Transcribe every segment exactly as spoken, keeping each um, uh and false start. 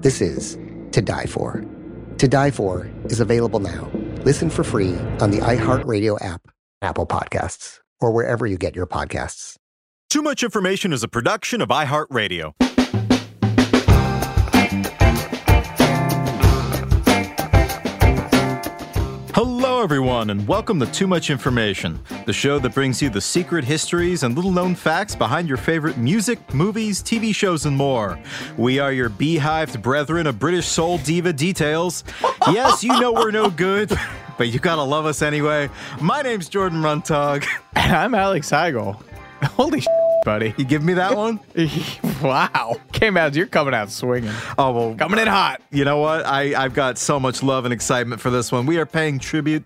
this is To Die For. To Die For is available now. Listen for free on the iHeartRadio app, Apple Podcasts, or wherever you get your podcasts. Too Much Information is a production of iHeartRadio. Hello, everyone, and welcome to Too Much Information, the show that brings you the secret histories and little-known facts behind your favorite music, movies, T V shows, and more. We are your beehived brethren of British soul diva details. Yes, you know we're no good, but you gotta love us anyway. My name's Jordan Runtog. And I'm Alex Heigl. Holy shit, buddy. You give me that one? Wow. Came out, you're coming out swinging. Oh, well. Coming in hot. You know what? I, I've got so much love and excitement for this one. We are paying tribute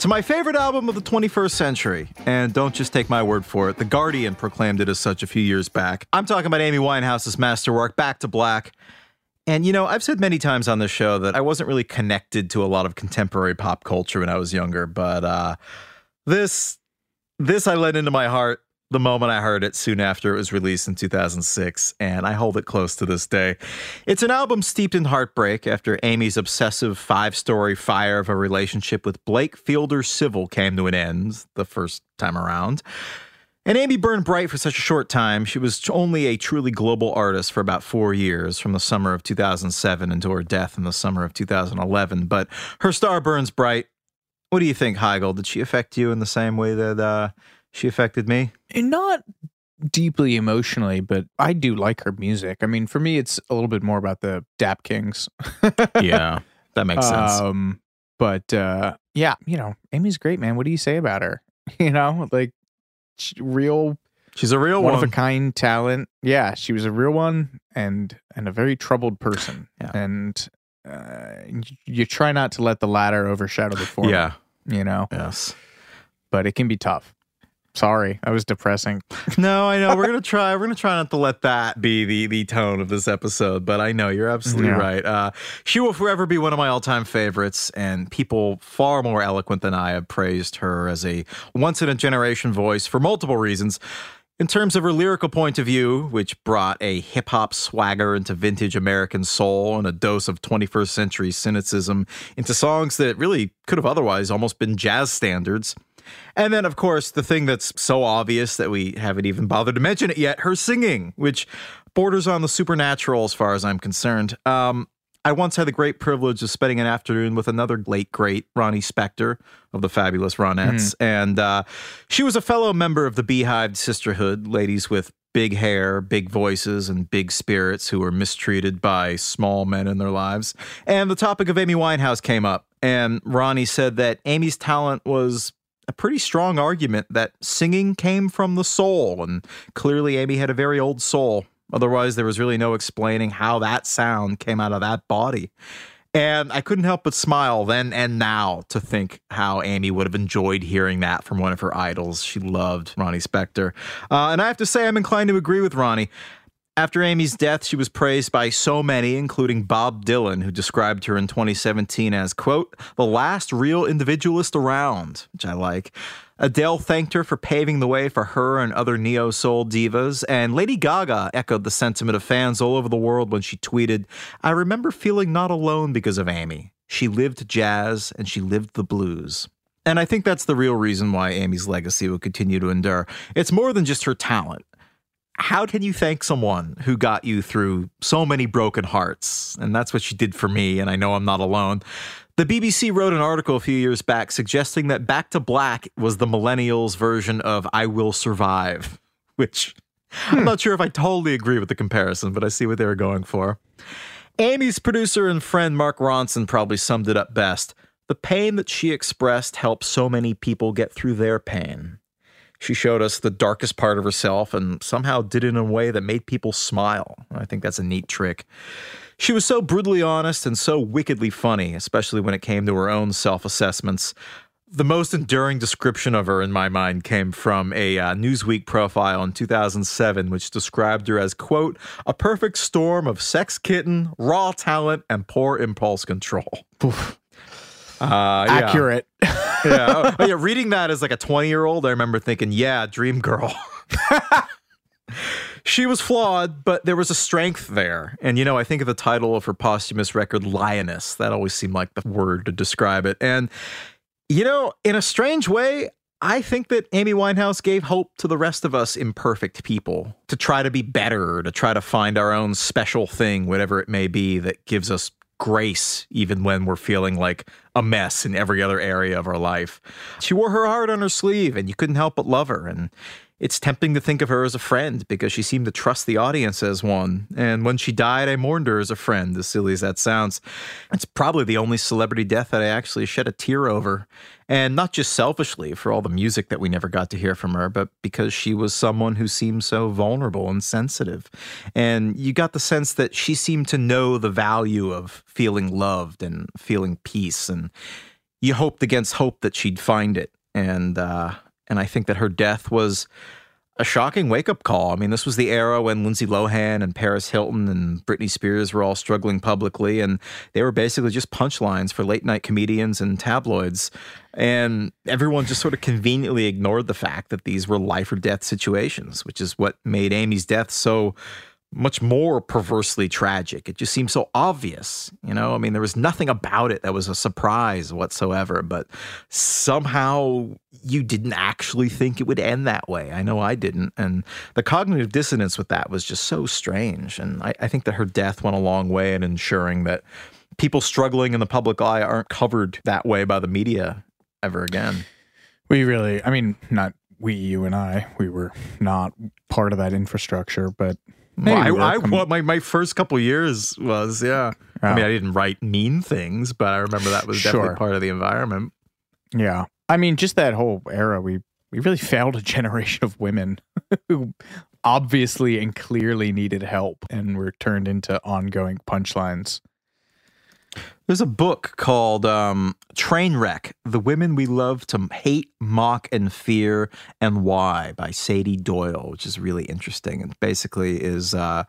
to my favorite album of the twenty-first century. And don't just take my word for it. The Guardian proclaimed it as such a few years back. I'm talking about Amy Winehouse's masterwork, Back to Black. And, you know, I've said many times on this show that I wasn't really connected to a lot of contemporary pop culture when I was younger. But uh, this, this I let into my heart the moment I heard it soon after it was released in two thousand six, and I hold it close to this day. It's an album steeped in heartbreak after Amy's obsessive five-story fire of a relationship with Blake Fielder-Civil came to an end the first time around. And Amy burned bright for such a short time. She was only a truly global artist for about four years, from the summer of two thousand seven into her death in the summer of two thousand eleven. But her star burns bright. What do you think, Heigl? Did she affect you in the same way that uh, she affected me? Not deeply emotionally, but I do like her music. I mean, for me, it's a little bit more about the Dap Kings. Yeah, that makes sense. Um, but uh, yeah, you know, Amy's great, man. What do you say about her? You know, like she, real. She's a real one, one of a kind talent. Yeah, she was a real one, and and a very troubled person. Yeah. And uh, you try not to let the latter overshadow the former. Yeah, you know. Yes, but it can be tough. Sorry, I was depressing. No, I know. We're going to try. We're going to try not to let that be the, the tone of this episode, but I know you're absolutely yeah. right. Uh, she will forever be one of my all-time favorites, and people far more eloquent than I have praised her as a once-in-a-generation voice for multiple reasons. In terms of her lyrical point of view, which brought a hip-hop swagger into vintage American soul and a dose of twenty-first century cynicism into songs that really could have otherwise almost been jazz standards. And then, of course, the thing that's so obvious that we haven't even bothered to mention it yet, her singing, which borders on the supernatural as far as I'm concerned. Um, I once had the great privilege of spending an afternoon with another late, great Ronnie Spector of the fabulous Ronettes. Mm. And uh, she was a fellow member of the Beehive Sisterhood, ladies with big hair, big voices, and big spirits who were mistreated by small men in their lives. And the topic of Amy Winehouse came up, and Ronnie said that Amy's talent was a pretty strong argument that singing came from the soul, and clearly Amy had a very old soul. Otherwise, there was really no explaining how that sound came out of that body. And I couldn't help but smile then and now to think how Amy would have enjoyed hearing that from one of her idols. She loved Ronnie Spector. Uh, and I have to say, I'm inclined to agree with Ronnie. After Amy's death, she was praised by so many, including Bob Dylan, who described her in twenty seventeen as, quote, the last real individualist around, which I like. Adele thanked her for paving the way for her and other neo-soul divas, and Lady Gaga echoed the sentiment of fans all over the world when she tweeted, I remember feeling not alone because of Amy. She lived jazz and she lived the blues. And I think that's the real reason why Amy's legacy will continue to endure. It's more than just her talent. How can you thank someone who got you through so many broken hearts? And that's what she did for me, and I know I'm not alone. The B B C wrote an article a few years back suggesting that Back to Black was the millennials' version of I Will Survive, which hmm. I'm not sure if I totally agree with the comparison, but I see what they were going for. Amy's producer and friend Mark Ronson probably summed it up best. The pain that she expressed helped so many people get through their pain. She showed us the darkest part of herself and somehow did it in a way that made people smile. I think that's a neat trick. She was so brutally honest and so wickedly funny, especially when it came to her own self-assessments. The most enduring description of her, in my mind, came from a uh, Newsweek profile in two thousand seven, which described her as, quote, a perfect storm of sex kitten, raw talent, and poor impulse control. Oof. Uh, yeah. Accurate. yeah. Oh, yeah. Reading that as like a twenty-year-old, I remember thinking, yeah, dream girl. She was flawed, but there was a strength there. And, you know, I think of the title of her posthumous record, Lioness. That always seemed like the word to describe it. And, you know, in a strange way, I think that Amy Winehouse gave hope to the rest of us imperfect people to try to be better, to try to find our own special thing, whatever it may be, that gives us grace, even when we're feeling like a mess in every other area of our life. She wore her heart on her sleeve, and you couldn't help but love her. And it's tempting to think of her as a friend because she seemed to trust the audience as one. And when she died, I mourned her as a friend, as silly as that sounds. It's probably the only celebrity death that I actually shed a tear over. And not just selfishly for all the music that we never got to hear from her, but because she was someone who seemed so vulnerable and sensitive. And you got the sense that she seemed to know the value of feeling loved and feeling peace. And you hoped against hope that she'd find it. And, uh... And I think that her death was a shocking wake-up call. I mean, this was the era when Lindsay Lohan and Paris Hilton and Britney Spears were all struggling publicly, and they were basically just punchlines for late-night comedians and tabloids. And everyone just sort of conveniently ignored the fact that these were life-or-death situations, which is what made Amy's death so much more perversely tragic. It just seemed so obvious, you know? I mean, there was nothing about it that was a surprise whatsoever, but somehow you didn't actually think it would end that way. I know I didn't. And the cognitive dissonance with that was just so strange. And I, I think that her death went a long way in ensuring that people struggling in the public eye aren't covered that way by the media ever again. We really, I mean, not we, you and I, we were not part of that infrastructure, but Well, I, we I, what my, my first couple years was, yeah. Wow. I mean, I didn't write mean things, but I remember that was sure. definitely part of the environment. Yeah. I mean, just that whole era, we, we really failed a generation of women who obviously and clearly needed help and were turned into ongoing punchlines. There's a book called um, Trainwreck, The Women We Love to Hate, Mock, and Fear, and Why by Sadie Doyle, which is really interesting. It basically is uh,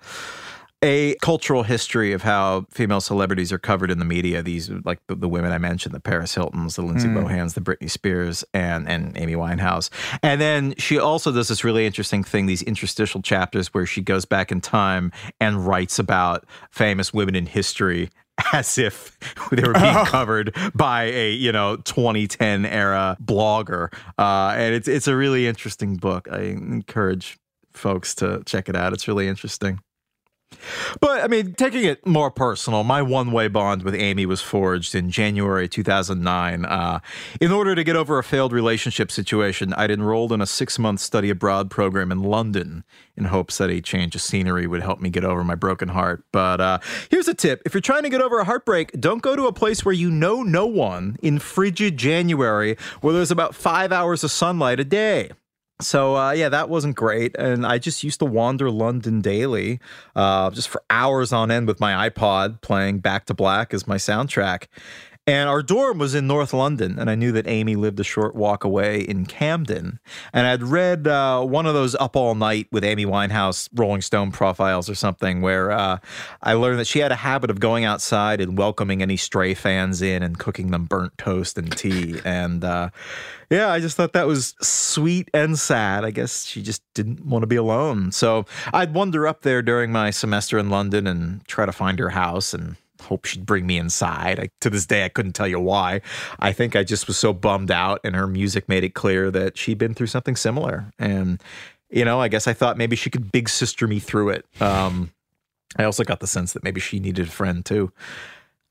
a cultural history of how female celebrities are covered in the media. These, like the, the women I mentioned, the Paris Hiltons, the Lindsay mm. Lohans, the Britney Spears, and, and Amy Winehouse. And then she also does this really interesting thing, these interstitial chapters where she goes back in time and writes about famous women in history as if they were being oh. covered by a, you know, twenty ten era blogger. Uh, and it's it's a really interesting book. I encourage folks to check it out. It's really interesting. But, I mean, taking it more personal, my one-way bond with Amy was forged in January two thousand nine. Uh, in order to get over a failed relationship situation, I'd enrolled in a six-month study abroad program in London in hopes that a change of scenery would help me get over my broken heart. But uh, here's a tip. If you're trying to get over a heartbreak, don't go to a place where you know no one in frigid January where there's about five hours of sunlight a day. So, uh, yeah, that wasn't great, and I just used to wander London daily, uh, just for hours on end with my iPod, playing Back to Black as my soundtrack. And our dorm was in North London, and I knew that Amy lived a short walk away in Camden. And I'd read uh, one of those Up All Night with Amy Winehouse Rolling Stone profiles or something, where uh, I learned that she had a habit of going outside and welcoming any stray fans in and cooking them burnt toast and tea. And uh, yeah, I just thought that was sweet and sad. I guess she just didn't want to be alone. So I'd wander up there during my semester in London and try to find her house and hope she'd bring me inside. I, to this day, I couldn't tell you why. I think I just was so bummed out, and her music made it clear that she'd been through something similar. And, you know, I guess I thought maybe she could big sister me through it. Um, I also got the sense that maybe she needed a friend, too.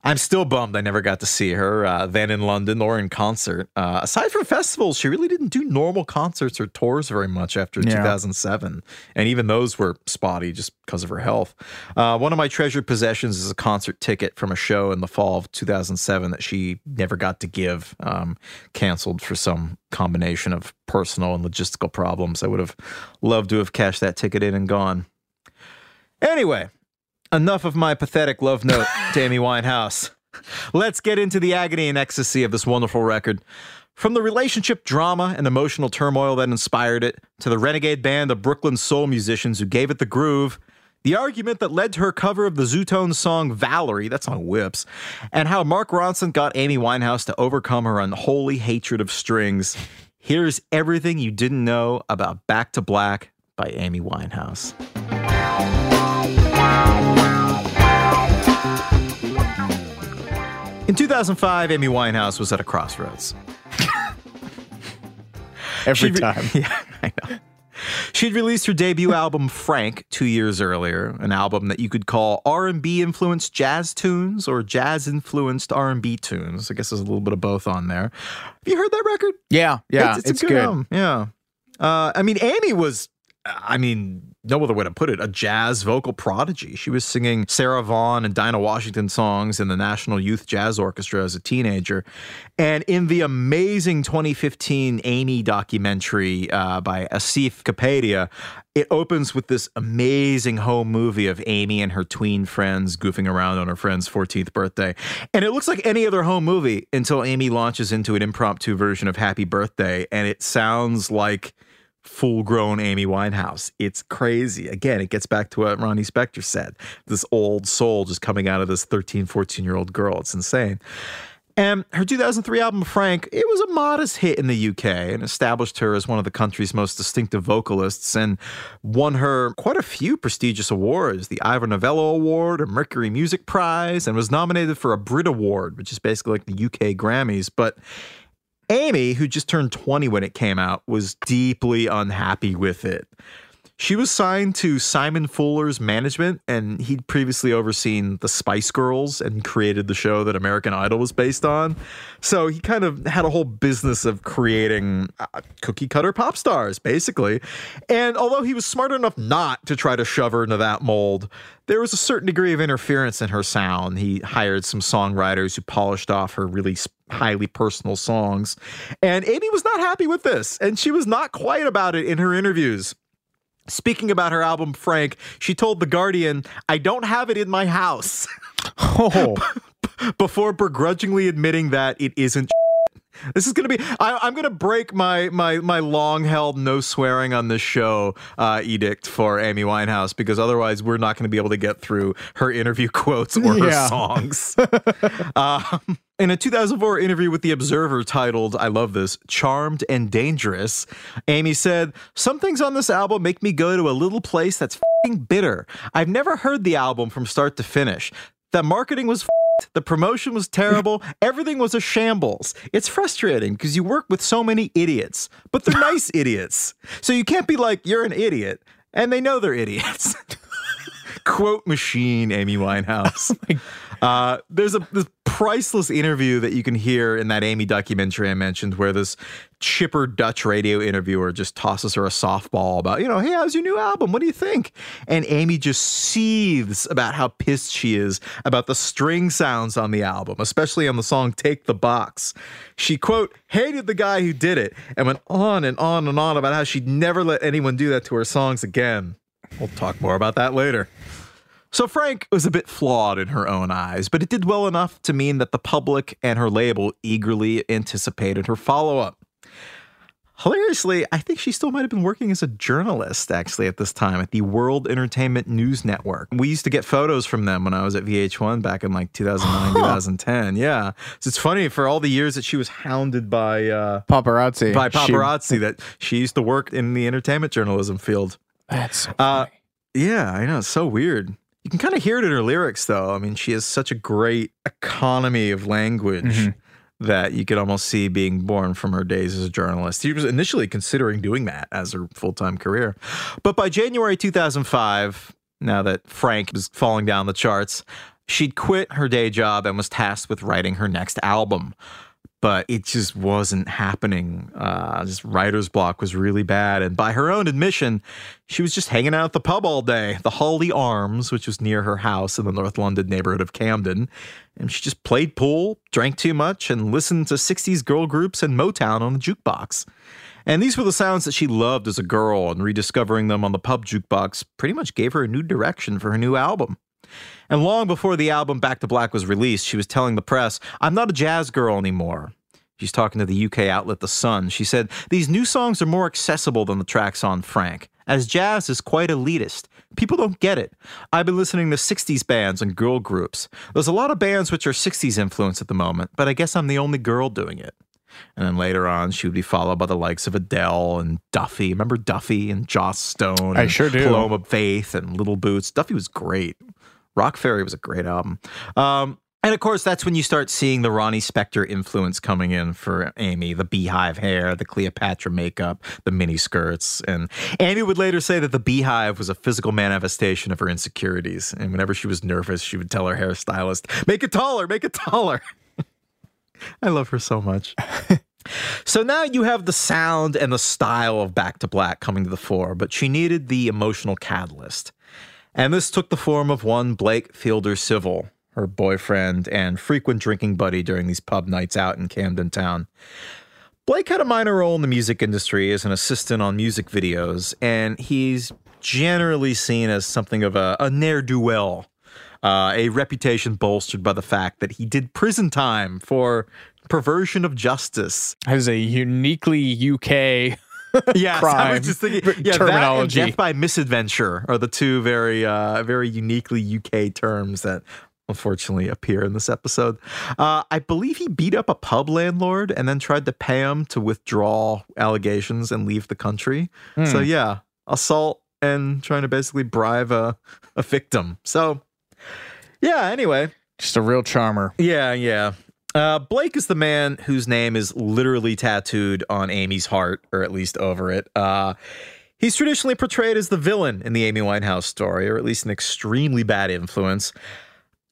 I'm still bummed I never got to see her uh, then in London or in concert. Uh, aside from festivals, she really didn't do normal concerts or tours very much after yeah. two thousand seven. And even those were spotty just because of her health. Uh, one of my treasured possessions is a concert ticket from a show in the fall of two thousand seven that she never got to give, um, canceled for some combination of personal and logistical problems. I would have loved to have cashed that ticket in and gone. Anyway, enough of my pathetic love note to Amy Winehouse. Let's get into the agony and ecstasy of this wonderful record. From the relationship drama and emotional turmoil that inspired it, to the renegade band of Brooklyn soul musicians who gave it the groove, the argument that led to her cover of the Zutons' song Valerie, that song whips, and how Mark Ronson got Amy Winehouse to overcome her unholy hatred of strings. Here's everything you didn't know about Back to Black by Amy Winehouse. In two thousand five, Amy Winehouse was at a crossroads. Every re- time. Yeah, I know. She'd released her debut album, Frank, two years earlier, an album that you could call R and B-influenced jazz tunes or jazz-influenced R and B tunes. I guess there's a little bit of both on there. Have you heard that record? Yeah, yeah, it's, it's, it's a good, good. album. Yeah. Uh, I mean, Amy was, I mean... no other way to put it, a jazz vocal prodigy. She was singing Sarah Vaughan and Dinah Washington songs in the National Youth Jazz Orchestra as a teenager. And in the amazing twenty fifteen Amy documentary uh, by Asif Kapadia, it opens with this amazing home movie of Amy and her tween friends goofing around on her friend's fourteenth birthday. And it looks like any other home movie until Amy launches into an impromptu version of Happy Birthday, and it sounds like full-grown Amy Winehouse. It's crazy. Again, it gets back to what Ronnie Spector said. This old soul just coming out of this thirteen, fourteen-year-old girl. It's insane. And her two thousand three album, Frank, it was a modest hit in the U K and established her as one of the country's most distinctive vocalists and won her quite a few prestigious awards, the Ivor Novello Award, a Mercury Music Prize, and was nominated for a Brit Award, which is basically like the U K Grammys. But Amy, who just turned twenty when it came out, was deeply unhappy with it. She was signed to Simon Fuller's management, and he'd previously overseen the Spice Girls and created the show that American Idol was based on. So he kind of had a whole business of creating uh, cookie-cutter pop stars, basically. And although he was smart enough not to try to shove her into that mold, there was a certain degree of interference in her sound. He hired some songwriters who polished off her really highly personal songs. And Amy was not happy with this, and she was not quiet about it in her interviews. Speaking about her album, Frank, she told The Guardian, "I don't have it in my house." Oh. Before begrudgingly admitting that it isn't. This is going to be, I, I'm going to break my my my long-held no swearing on this show uh, edict for Amy Winehouse, because otherwise we're not going to be able to get through her interview quotes or her yeah. songs. um, in a two thousand four interview with The Observer titled, I love this, Charmed and Dangerous, Amy said, "Some things on this album make me go to a little place that's f***ing bitter. I've never heard the album from start to finish. The marketing was f***. The promotion was terrible. Everything was a shambles. It's frustrating because you work with so many idiots, but they're nice idiots. So you can't be like, you're an idiot. And they know they're idiots." Quote machine, Amy Winehouse. Uh, there's a this priceless interview that you can hear in that Amy documentary I mentioned, where this chipper Dutch radio interviewer just tosses her a softball about, you know, "Hey, how's your new album? What do you think?" And Amy just seethes about how pissed she is about the string sounds on the album, especially on the song Take the Box. She, quote, "hated the guy who did it," and went on and on and on about how she'd never let anyone do that to her songs again. We'll talk more about that later. So Frank was a bit flawed in her own eyes, but it did well enough to mean that the public and her label eagerly anticipated her follow-up. Hilariously, I think she still might have been working as a journalist, actually, at this time at the World Entertainment News Network. We used to get photos from them when I was at V H one back in like two thousand nine, two thousand ten. Yeah. So it's funny, for all the years that she was hounded by uh, paparazzi, by paparazzi she... that she used to work in the entertainment journalism field. That's so funny. Uh, yeah, I know. It's so weird. You can kind of hear it in her lyrics, though. I mean, she has such a great economy of language. Mm-hmm. That you could almost see being born from her days as a journalist. She was initially considering doing that as her full-time career. But by January two thousand five, now that Frank was falling down the charts, she'd quit her day job and was tasked with writing her next album. But it just wasn't happening. Uh, just writer's block was really bad. And by her own admission, she was just hanging out at the pub all day, the Hawley Arms, which was near her house in the North London neighborhood of Camden. And she just played pool, drank too much, and listened to sixties girl groups and Motown on the jukebox. And these were the sounds that she loved as a girl, and rediscovering them on the pub jukebox pretty much gave her a new direction for her new album. And long before the album Back to Black was released, she was telling the press, "I'm not a jazz girl anymore." She's talking to the U K outlet The Sun. She said, "These new songs are more accessible than the tracks on Frank, as jazz is quite elitist. People don't get it. I've been listening to sixties bands and girl groups. There's a lot of bands which are sixties influenced at the moment, but I guess I'm the only girl doing it." And then later on, she would be followed by the likes of Adele and Duffy. Remember Duffy and Joss Stone? I sure do. Paloma Faith and Little Boots. Duffy was great. Rock Ferry was a great album. Um, and of course, that's when you start seeing the Ronnie Spector influence coming in for Amy, the beehive hair, the Cleopatra makeup, the mini skirts. And Amy would later say that the beehive was a physical manifestation of her insecurities. And whenever she was nervous, she would tell her hairstylist, "Make it taller, make it taller." I love her so much. So now you have the sound and the style of Back to Black coming to the fore, but she needed the emotional catalyst. And this took the form of one Blake Fielder-Civil, her boyfriend and frequent drinking buddy during these pub nights out in Camden Town. Blake had a minor role in the music industry as an assistant on music videos, and he's generally seen as something of a, a ne'er-do-well, uh, a reputation bolstered by the fact that he did prison time for perversion of justice. That is a uniquely U K... yeah, I was just thinking. Yeah, that and death by misadventure are the two very, uh, very uniquely U K terms that unfortunately appear in this episode. Uh, I believe he beat up a pub landlord and then tried to pay him to withdraw allegations and leave the country. Hmm. So yeah, assault and trying to basically bribe a, a victim. So yeah, anyway, just a real charmer. Yeah, yeah. Uh, Blake is the man whose name is literally tattooed on Amy's heart, or at least over it. Uh, he's traditionally portrayed as the villain in the Amy Winehouse story, or at least an extremely bad influence.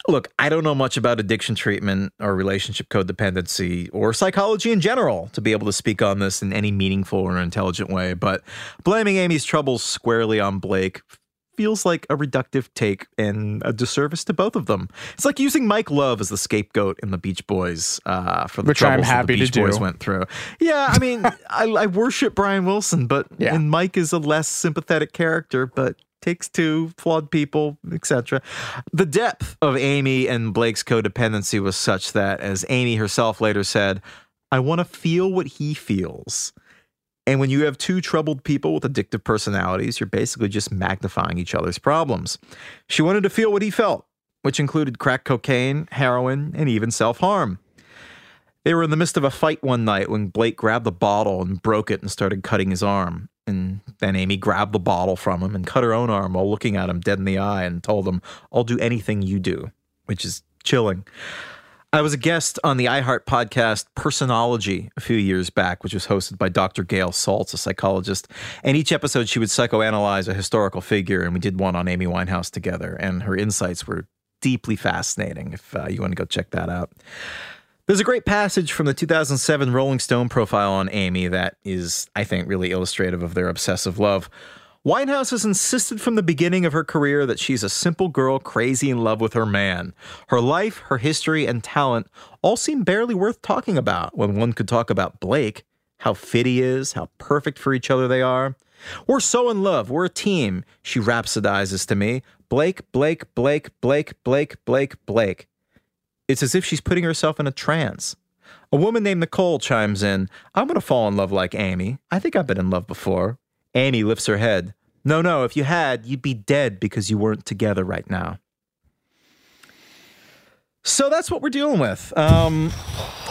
Look, I don't know much about addiction treatment or relationship codependency or psychology in general to be able to speak on this in any meaningful or intelligent way, but blaming Amy's troubles squarely on Blake feels like a reductive take and a disservice to both of them. It's like using Mike Love as the scapegoat in the Beach Boys uh, for the Which troubles I'm happy that the Beach Boys went through. Yeah, I mean, I, I worship Brian Wilson, but yeah. And Mike is a less sympathetic character, but takes two, flawed people, et cetera. The depth of Amy and Blake's codependency was such that, as Amy herself later said, "I want to feel what he feels." And when you have two troubled people with addictive personalities, you're basically just magnifying each other's problems. She wanted to feel what he felt, which included crack cocaine, heroin, and even self-harm. They were in the midst of a fight one night when Blake grabbed the bottle and broke it and started cutting his arm. And then Amy grabbed the bottle from him and cut her own arm while looking at him dead in the eye and told him, "I'll do anything you do," which is chilling. I was a guest on the iHeart podcast Personology a few years back, which was hosted by Doctor Gail Saltz, a psychologist. And each episode, she would psychoanalyze a historical figure, and we did one on Amy Winehouse together. And her insights were deeply fascinating, if uh, you want to go check that out. There's a great passage from the two thousand seven Rolling Stone profile on Amy that is, I think, really illustrative of their obsessive love. "Winehouse has insisted from the beginning of her career that she's a simple girl crazy in love with her man. Her life, her history, and talent all seem barely worth talking about when one could talk about Blake. how fit he is, how perfect for each other they are. We're so in love. We're a team, she rhapsodizes to me. Blake, Blake, Blake, Blake, Blake, Blake, Blake. It's as if she's putting herself in a trance. A woman named Nicole chimes in. I'm going to fall in love like Amy. I think I've been in love before. Amy lifts her head. No, no, if you had, you'd be dead because you weren't together right now. So that's what we're dealing with. Um,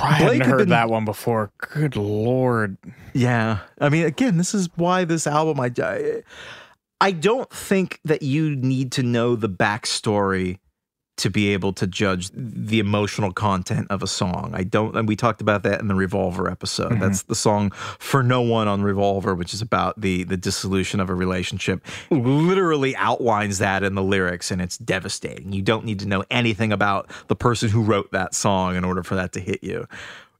I hadn't heard been, that one before. Good Lord. Yeah. I mean, again, this is why this album, I, I, I don't think that you need to know the backstory to be able to judge the emotional content of a song. I don't, and we talked about that in the Revolver episode. Mm-hmm. That's the song For No One on Revolver, which is about the the dissolution of a relationship. It literally outlines that in the lyrics, and it's devastating. You don't need to know anything about the person who wrote that song in order for that to hit you.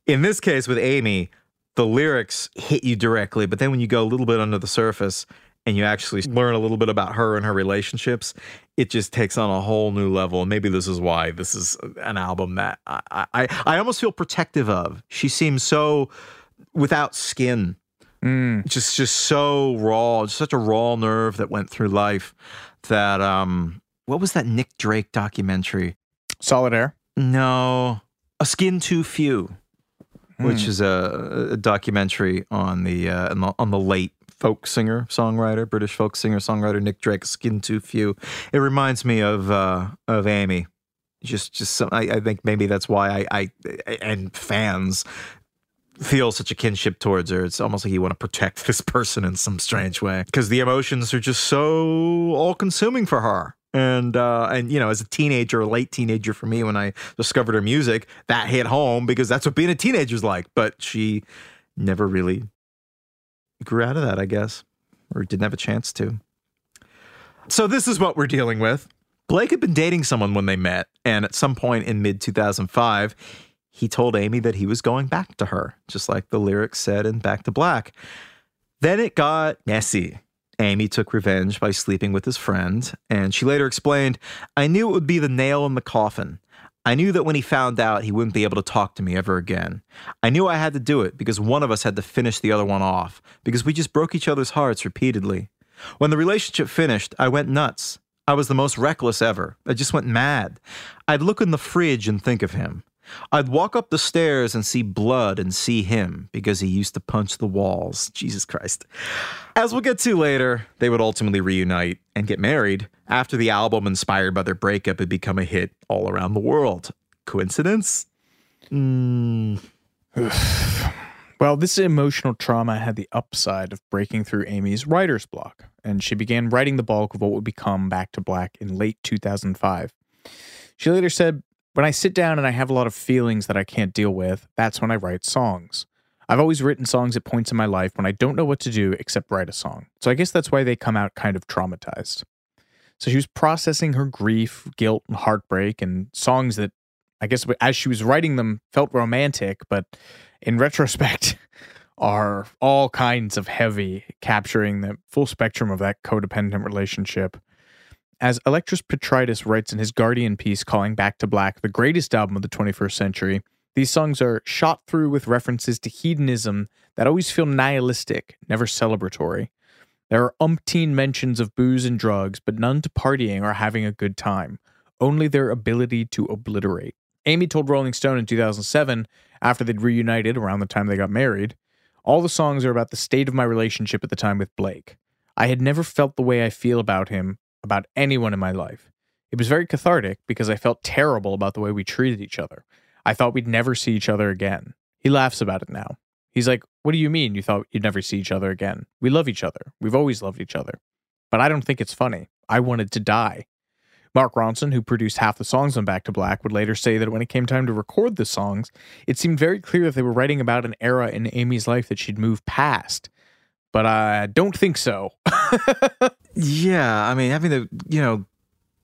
In this case with Amy, the lyrics hit you directly, but then when you go a little bit under the surface and you actually learn a little bit about her and her relationships, it just takes on a whole new level. And maybe this is why this is an album that I, I, I almost feel protective of. She seems so without skin, mm. just just so raw, just such a raw nerve that went through life. That, um, what was that Nick Drake documentary? Solid Air? No, A Skin Too Few, mm. which is a, a documentary on the, uh, on the on the late folk singer, songwriter, British folk singer, songwriter, Nick Drake, Skin Too Few. It reminds me of uh, of Amy. Just, just some, I, I think maybe that's why I, I, and fans feel such a kinship towards her. It's almost like you want to protect this person in some strange way because the emotions are just so all-consuming for her. And, uh, and you know, as a teenager, a late teenager for me, when I discovered her music, that hit home because that's what being a teenager is like. But she never really grew out of that, I guess, or didn't have a chance to. So this is what we're dealing with. Blake had been dating someone when they met, and at some point in mid two thousand five, he told Amy that he was going back to her, just like the lyrics said in Back to Black. Then it got messy. Amy took revenge by sleeping with his friend, and she later explained, I knew it would be the nail in the coffin. I knew that when he found out, he wouldn't be able to talk to me ever again. I knew I had to do it because one of us had to finish the other one off, because we just broke each other's hearts repeatedly. When the relationship finished, I went nuts. I was the most reckless ever. I just went mad. I'd look in the fridge and think of him. I'd walk up the stairs and see blood and see him, because he used to punch the walls. Jesus Christ. As we'll get to later, they would ultimately reunite and get married after the album, inspired by their breakup, had become a hit all around the world. Coincidence? Mm. Well, this emotional trauma had the upside of breaking through Amy's writer's block, and she began writing the bulk of what would become Back to Black in late two thousand five. She later said, when I sit down and I have a lot of feelings that I can't deal with, that's when I write songs. I've always written songs at points in my life when I don't know what to do except write a song. So I guess that's why they come out kind of traumatized. So she was processing her grief, guilt, and heartbreak, and songs that, I guess, as she was writing them, felt romantic, but in retrospect, are all kinds of heavy, capturing the full spectrum of that codependent relationship. As Alexis Petridis writes in his Guardian piece calling Back to Black the greatest album of the twenty-first century, these songs are shot through with references to hedonism that always feel nihilistic, never celebratory. There are umpteen mentions of booze and drugs, but none to partying or having a good time, only their ability to obliterate. Amy told Rolling Stone in two thousand seven, after they'd reunited around the time they got married, all the songs are about the state of my relationship at the time with Blake. I had never felt the way I feel about him, about anyone in my life. It was very cathartic because I felt terrible about the way we treated each other. I thought we'd never see each other again. He laughs about it now. He's like, what do you mean you thought you'd never see each other again? We love each other. We've always loved each other. But I don't think it's funny. I wanted to die. Mark Ronson, who produced half the songs on Back to Black, would later say that when it came time to record the songs, it seemed very clear that they were writing about an era in Amy's life that she'd moved past. But I don't think so. Yeah, I mean, having to, you know,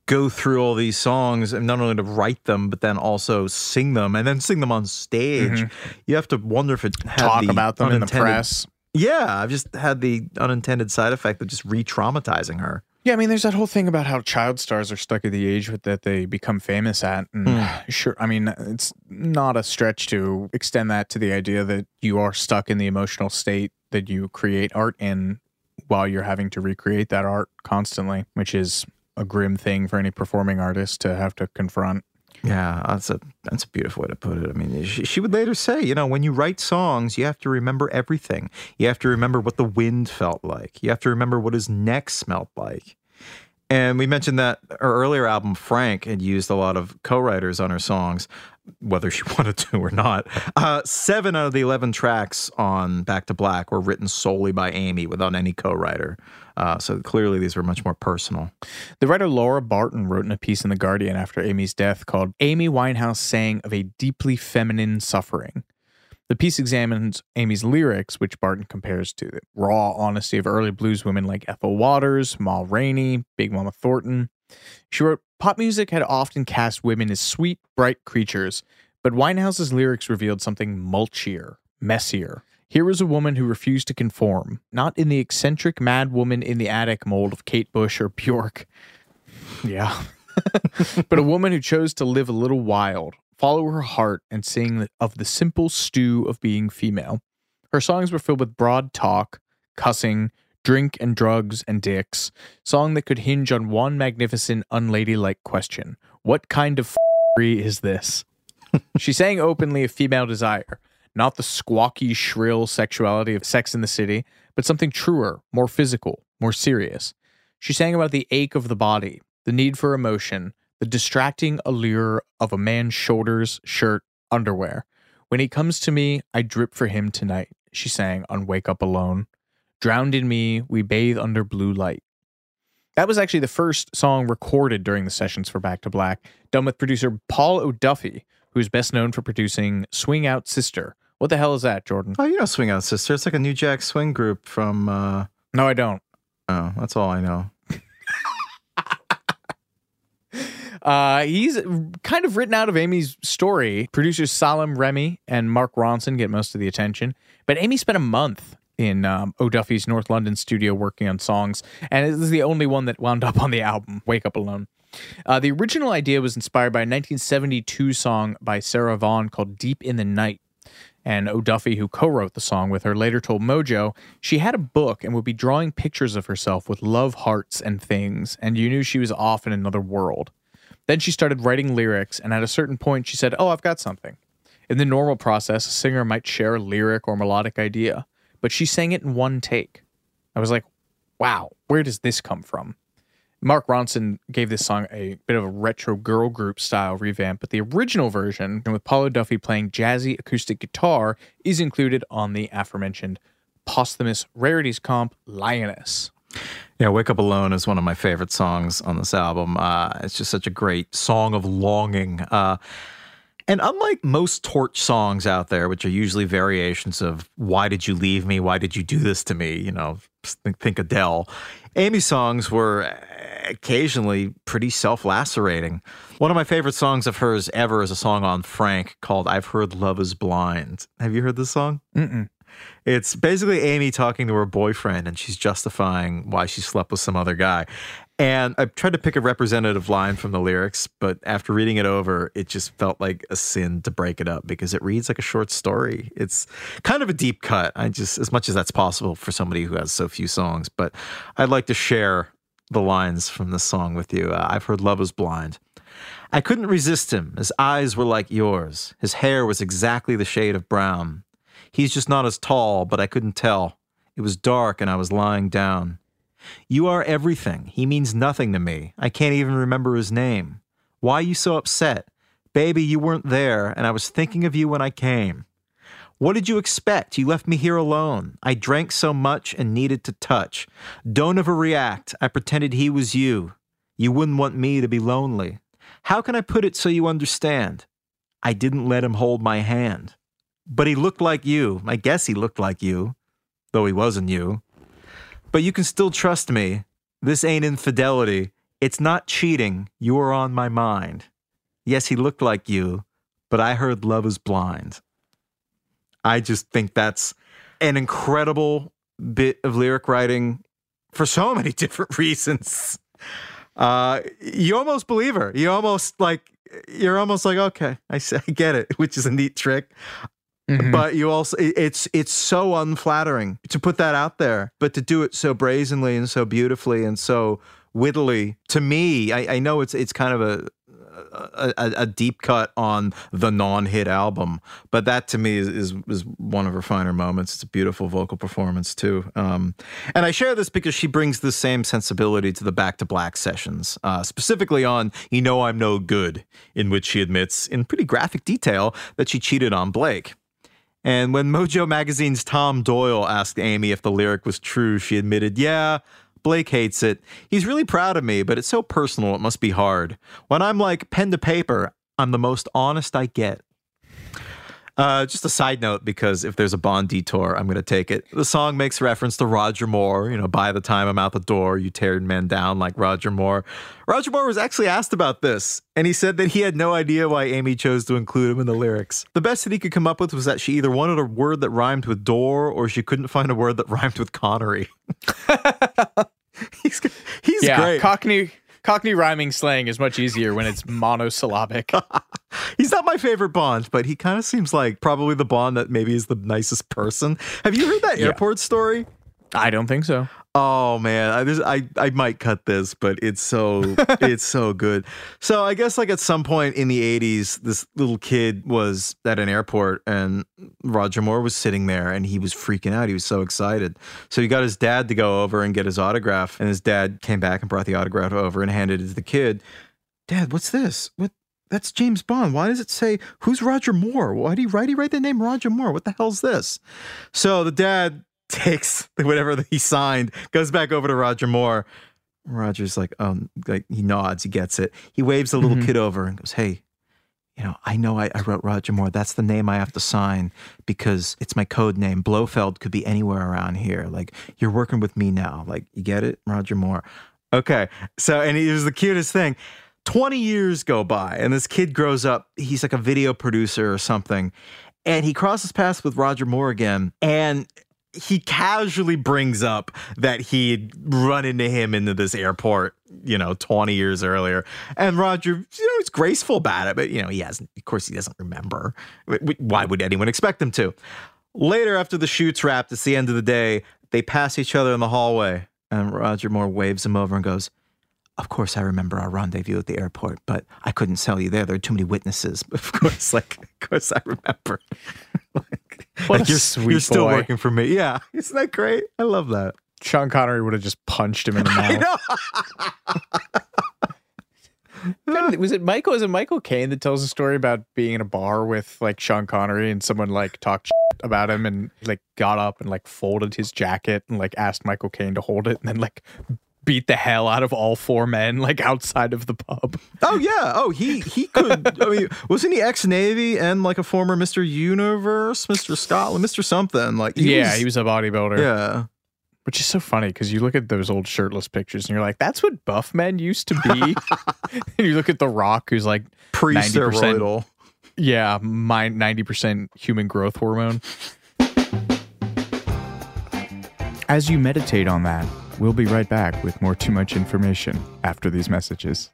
go through all these songs and not only to write them, but then also sing them and then sing them on stage. Mm-hmm. You have to wonder if it had Talk the about them in the press. Yeah, I've just had the unintended side effect of just re-traumatizing her. Yeah, I mean, there's that whole thing about how child stars are stuck at the age with that they become famous at. And mm. sure, I mean, it's not a stretch to extend that to the idea that you are stuck in the emotional state that you create art in while you're having to recreate that art constantly, which is a grim thing for any performing artist to have to confront. Yeah, that's a, that's a beautiful way to put it. I mean, she, she would later say, you know, when you write songs, you have to remember everything. You have to remember what the wind felt like. You have to remember what his neck smelled like. And we mentioned that her earlier album, Frank, had used a lot of co-writers on her songs, whether she wanted to or not. Uh, seven out of the eleven tracks on Back to Black were written solely by Amy without any co-writer. Uh, so clearly these were much more personal. The writer Laura Barton wrote in a piece in The Guardian after Amy's death called Amy Winehouse Sang of a Deeply Feminine Suffering. The piece examines Amy's lyrics, which Barton compares to the raw honesty of early blues women like Ethel Waters, Ma Rainey, Big Mama Thornton. She wrote, pop music had often cast women as sweet, bright creatures, but Winehouse's lyrics revealed something mulchier, messier. Here was a woman who refused to conform, not in the eccentric mad woman in the attic mold of Kate Bush or Bjork. Yeah. But a woman who chose to live a little wild, follow her heart, and sing of the simple stew of being female. Her songs were filled with broad talk, cussing, drink and drugs and dicks, song that could hinge on one magnificent unladylike question. What kind of f***ery is this? She sang openly of female desire, not the squawky, shrill sexuality of Sex in the City, but something truer, more physical, more serious. She sang about the ache of the body, the need for emotion, the distracting allure of a man's shoulders, shirt, underwear. When he comes to me, I drip for him tonight, she sang on Wake Up Alone. Drowned in me, we bathe under blue light. That was actually the first song recorded during the sessions for Back to Black, done with producer Paul O'Duffy, who's best known for producing Swing Out Sister. What the hell is that, Jordan? Oh, you know Swing Out Sister. It's like a New Jack Swing group from... Uh... No, I don't. Oh, that's all I know. Uh, he's kind of written out of Amy's story. Producers Salaam Remi and Mark Ronson get most of the attention. But Amy spent a month in um, O'Duffy's North London studio working on songs, and this is the only one that wound up on the album, Wake Up Alone. Uh, the original idea was inspired by a nineteen seventy-two song by Sarah Vaughan called Deep in the Night. And O'Duffy, who co-wrote the song with her, later told Mojo she had a book and would be drawing pictures of herself with love hearts and things, and you knew she was off in another world. Then she started writing lyrics, and at a certain point she said, oh, I've got something. In the normal process, a singer might share a lyric or melodic idea, but she sang it in one take. I was like, wow, where does this come from? Mark Ronson gave this song a bit of a retro girl group style revamp, but the original version, with Paul O'Duffy playing jazzy acoustic guitar, is included on the aforementioned posthumous rarities comp, Lioness. Yeah, Wake Up Alone is one of my favorite songs on this album. Uh, it's just such a great song of longing. Uh, and unlike most torch songs out there, which are usually variations of why did you leave me, why did you do this to me, you know, think, think Adele, Amy's songs were occasionally pretty self-lacerating. One of my favorite songs of hers ever is a song on Frank called I've Heard Love Is Blind. Have you heard this song? Mm-mm. It's basically Amy talking to her boyfriend, and she's justifying why she slept with some other guy. And I tried to pick a representative line from the lyrics, but after reading it over, it just felt like a sin to break it up because it reads like a short story. It's kind of a deep cut, I just, as much as that's possible for somebody who has so few songs. But I'd like to share the lines from this song with you. Uh, I've heard Love Is Blind. I couldn't resist him. His eyes were like yours. His hair was exactly the shade of brown. He's just not as tall, but I couldn't tell. It was dark and I was lying down. You are everything. He means nothing to me. I can't even remember his name. Why are you so upset? Baby, you weren't there, and I was thinking of you when I came. What did you expect? You left me here alone. I drank so much and needed to touch. Don't ever react. I pretended he was you. You wouldn't want me to be lonely. How can I put it so you understand? I didn't let him hold my hand. But he looked like you. I guess he looked like you, though he wasn't you. But you can still trust me. This ain't infidelity. It's not cheating. You are on my mind. Yes, he looked like you, but I heard love is blind. I just think that's an incredible bit of lyric writing for so many different reasons. Uh, you almost believe her. You almost like, you're almost like, okay, I, I get it, which is a neat trick. Mm-hmm. But you also, it's it's so unflattering to put that out there, but to do it so brazenly and so beautifully and so wittily. To me, I, I know it's it's kind of a, a a deep cut on the non-hit album, but that to me is, is is one of her finer moments. It's a beautiful vocal performance too. Um, and I share this because she brings the same sensibility to the Back to Black sessions, uh, specifically on You Know I'm No Good, in which she admits in pretty graphic detail that she cheated on Blake. And when Mojo Magazine's Tom Doyle asked Amy if the lyric was true, she admitted, yeah, Blake hates it. He's really proud of me, but it's so personal, it must be hard. When I'm like pen to paper, I'm the most honest I get. Uh, just a side note, because if there's a Bond detour, I'm going to take it. The song makes reference to Roger Moore. You know, by the time I'm out the door, you tearing men down like Roger Moore. Roger Moore was actually asked about this, and he said that he had no idea why Amy chose to include him in the lyrics. The best that he could come up with was that she either wanted a word that rhymed with door, or she couldn't find a word that rhymed with Connery. he's he's yeah, great. Cockney. Cockney rhyming slang is much easier when it's monosyllabic. He's not my favorite Bond, but he kind of seems like probably the Bond that maybe is the nicest person. Have you heard that yeah. airport story? I don't think so. Oh, man. I, this, I, I might cut this, but it's so it's so good. So I guess like at some point in the eighties, this little kid was at an airport and Roger Moore was sitting there and he was freaking out. He was so excited. So he got his dad to go over and get his autograph. And his dad came back and brought the autograph over and handed it to the kid. Dad, what's this? What? That's James Bond. Why does it say, who's Roger Moore? Why did he write, he write the name Roger Moore? What the hell's this? So the dad takes whatever he signed, goes back over to Roger Moore. Roger's like, um, like he nods, he gets it. He waves the little mm-hmm. kid over and goes, hey, you know, I know I, I wrote Roger Moore. That's the name I have to sign because it's my code name. Blofeld could be anywhere around here. Like, you're working with me now. Like, you get it? Roger Moore. Okay. So, and it was the cutest thing. twenty years go by and this kid grows up. He's like a video producer or something. And he crosses paths with Roger Moore again. And he casually brings up that he had run into him into this airport, you know, twenty years earlier. And Roger, you know, is graceful about it, but, you know, he hasn't, of course, he doesn't remember. Why would anyone expect him to? Later, after the shoot's wrapped, it's the end of the day, they pass each other in the hallway, and Roger Moore waves him over and goes, of course, I remember our rendezvous at the airport, but I couldn't sell you there. There are too many witnesses. But of course, like, of course, I remember. like, what like a you're, sweet you're still boy. Working for me. Yeah. Isn't that great? I love that. Sean Connery would have just punched him in the mouth. was it Michael? Is it Michael Caine that tells a story about being in a bar with like Sean Connery and someone like talked about him and like got up and like folded his jacket and like asked Michael Caine to hold it and then like beat the hell out of all four men like outside of the pub. Oh yeah. Oh, he he could. I mean, wasn't he ex-Navy and like a former Mister Universe, Mister Scotland, Mister something? Like he yeah, was, he was a bodybuilder. Yeah, which is so funny because you look at those old shirtless pictures and you're like, that's what buff men used to be. And you look at The Rock, who's like pre-steroidal. Yeah, my ninety percent human growth hormone. As you meditate on that. We'll be right back with more Too Much Information after these messages.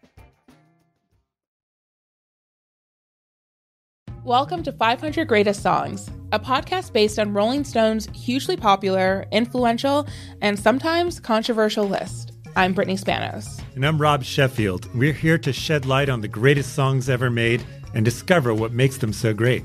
Welcome to five hundred Greatest Songs, a podcast based on Rolling Stone's hugely popular, influential, and sometimes controversial list. I'm Brittany Spanos. And I'm Rob Sheffield. We're here to shed light on the greatest songs ever made and discover what makes them so great.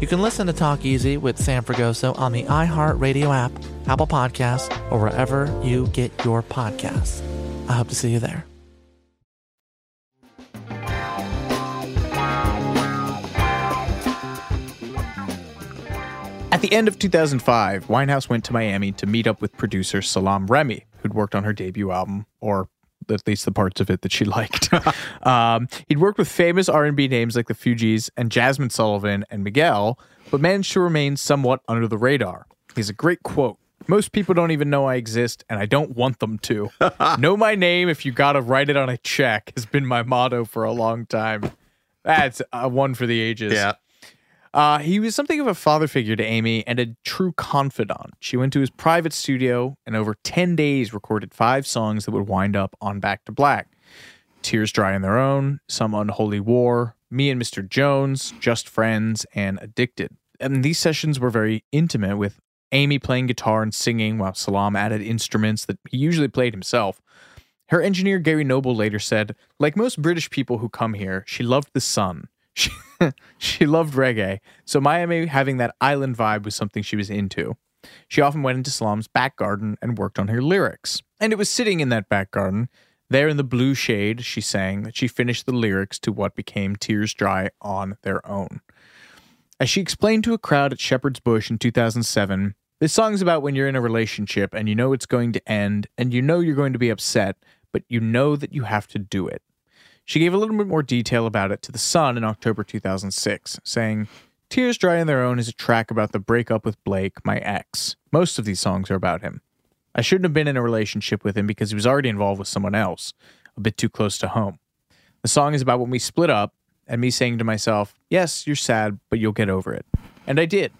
You can listen to Talk Easy with Sam Fragoso on the iHeartRadio app, Apple Podcasts, or wherever you get your podcasts. I hope to see you there. At the end of two thousand five, Winehouse went to Miami to meet up with producer Salaam Remi, who'd worked on her debut album, or at least the parts of it that she liked. um, he'd worked with famous R and B names like the Fugees and Jasmine Sullivan and Miguel, but managed to remain somewhat under the radar. He's a great quote. Most people don't even know I exist, and I don't want them to. Know my name if you gotta write it on a check has been my motto for a long time. That's a one for the ages. Yeah. Uh, he was something of a father figure to Amy and a true confidant. She went to his private studio and over ten days recorded five songs that would wind up on Back to Black. Tears Dry on Their Own, Some Unholy War, Me and Mister Jones, Just Friends, and Addicted. And these sessions were very intimate, with Amy playing guitar and singing while Salaam added instruments that he usually played himself. Her engineer Gary Noble later said, "Like most British people who come here, she loved the sun. She, she loved reggae, so Miami having that island vibe was something she was into. She often went into Salaam's back garden and worked on her lyrics. And it was sitting in that back garden, there in the blue shade, she sang, that she finished the lyrics to what became Tears Dry on Their Own. As she explained to a crowd at Shepherd's Bush in two thousand seven, this song's about when you're in a relationship and you know it's going to end, and you know you're going to be upset, but you know that you have to do it. She gave a little bit more detail about it to The Sun in October two thousand six, saying, Tears Dry on Their Own is a track about the breakup with Blake, my ex. Most of these songs are about him. I shouldn't have been in a relationship with him because he was already involved with someone else, a bit too close to home. The song is about when we split up and me saying to myself, yes, you're sad, but you'll get over it. And I did.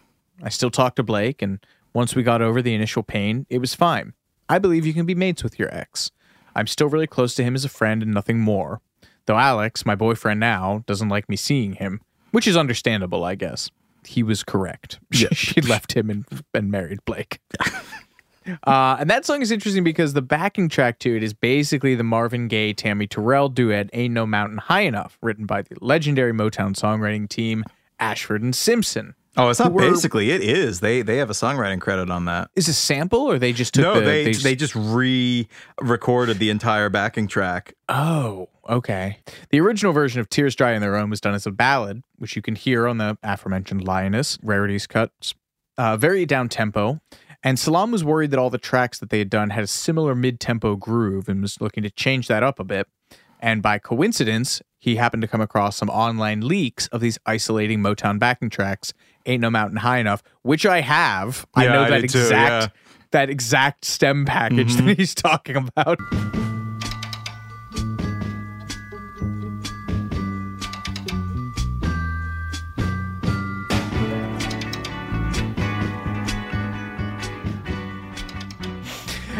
I still talked to Blake, and once we got over the initial pain, it was fine. I believe you can be mates with your ex. I'm still really close to him as a friend and nothing more. Though Alex, my boyfriend now, doesn't like me seeing him, which is understandable, I guess. He was correct. Yeah. She left him and, and married Blake. uh, and that song is interesting because the backing track to it is basically the Marvin Gaye, Tammy Terrell duet, Ain't No Mountain High Enough, written by the legendary Motown songwriting team, Ashford and Simpson. Oh, it's not were, basically. It is. They they have a songwriting credit on that. Is it a sample, or they just took no, the... No, they, they, they just re-recorded the entire backing track. Oh, okay. The original version of Tears Dry on Their Own was done as a ballad, which you can hear on the aforementioned Lioness, Rarity's Cuts. Uh, very down-tempo. And Salaam was worried that all the tracks that they had done had a similar mid-tempo groove and was looking to change that up a bit. And by coincidence, he happened to come across some online leaks of these isolating Motown backing tracks, Ain't No Mountain High Enough, which I have. Yeah, I know I that exact too, yeah. that exact stem package mm-hmm. that he's talking about.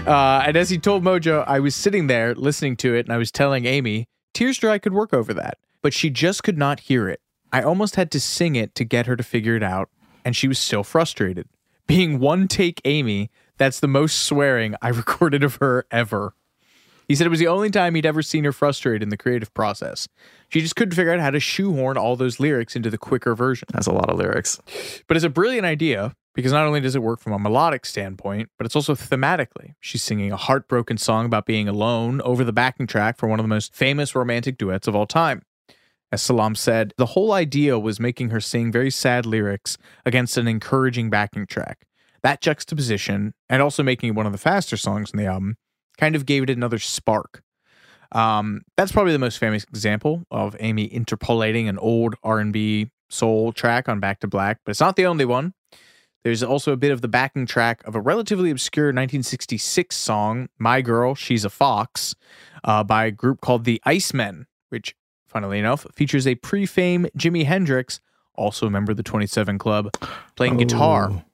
Uh, and as he told Mojo, I was sitting there listening to it, and I was telling Amy, Tears Dry could work over that, but she just could not hear it. I almost had to sing it to get her to figure it out, and she was still frustrated. Being one take Amy, that's the most swearing I recorded of her ever. He said it was the only time he'd ever seen her frustrated in the creative process. She just couldn't figure out how to shoehorn all those lyrics into the quicker version. That's a lot of lyrics. But it's a brilliant idea, because not only does it work from a melodic standpoint, but it's also thematically. She's singing a heartbroken song about being alone over the backing track for one of the most famous romantic duets of all time. As Salaam said, the whole idea was making her sing very sad lyrics against an encouraging backing track. That juxtaposition, and also making it one of the faster songs in the album, kind of gave it another spark. Um, that's probably the most famous example of Amy interpolating an old R and B soul track on Back to Black, but it's not the only one. There's also a bit of the backing track of a relatively obscure nineteen sixty-six song, My Girl, She's a Fox, uh, by a group called the Icemen, which, funnily enough, features a pre-fame Jimi Hendrix, also a member of the twenty-seven Club, playing oh. guitar,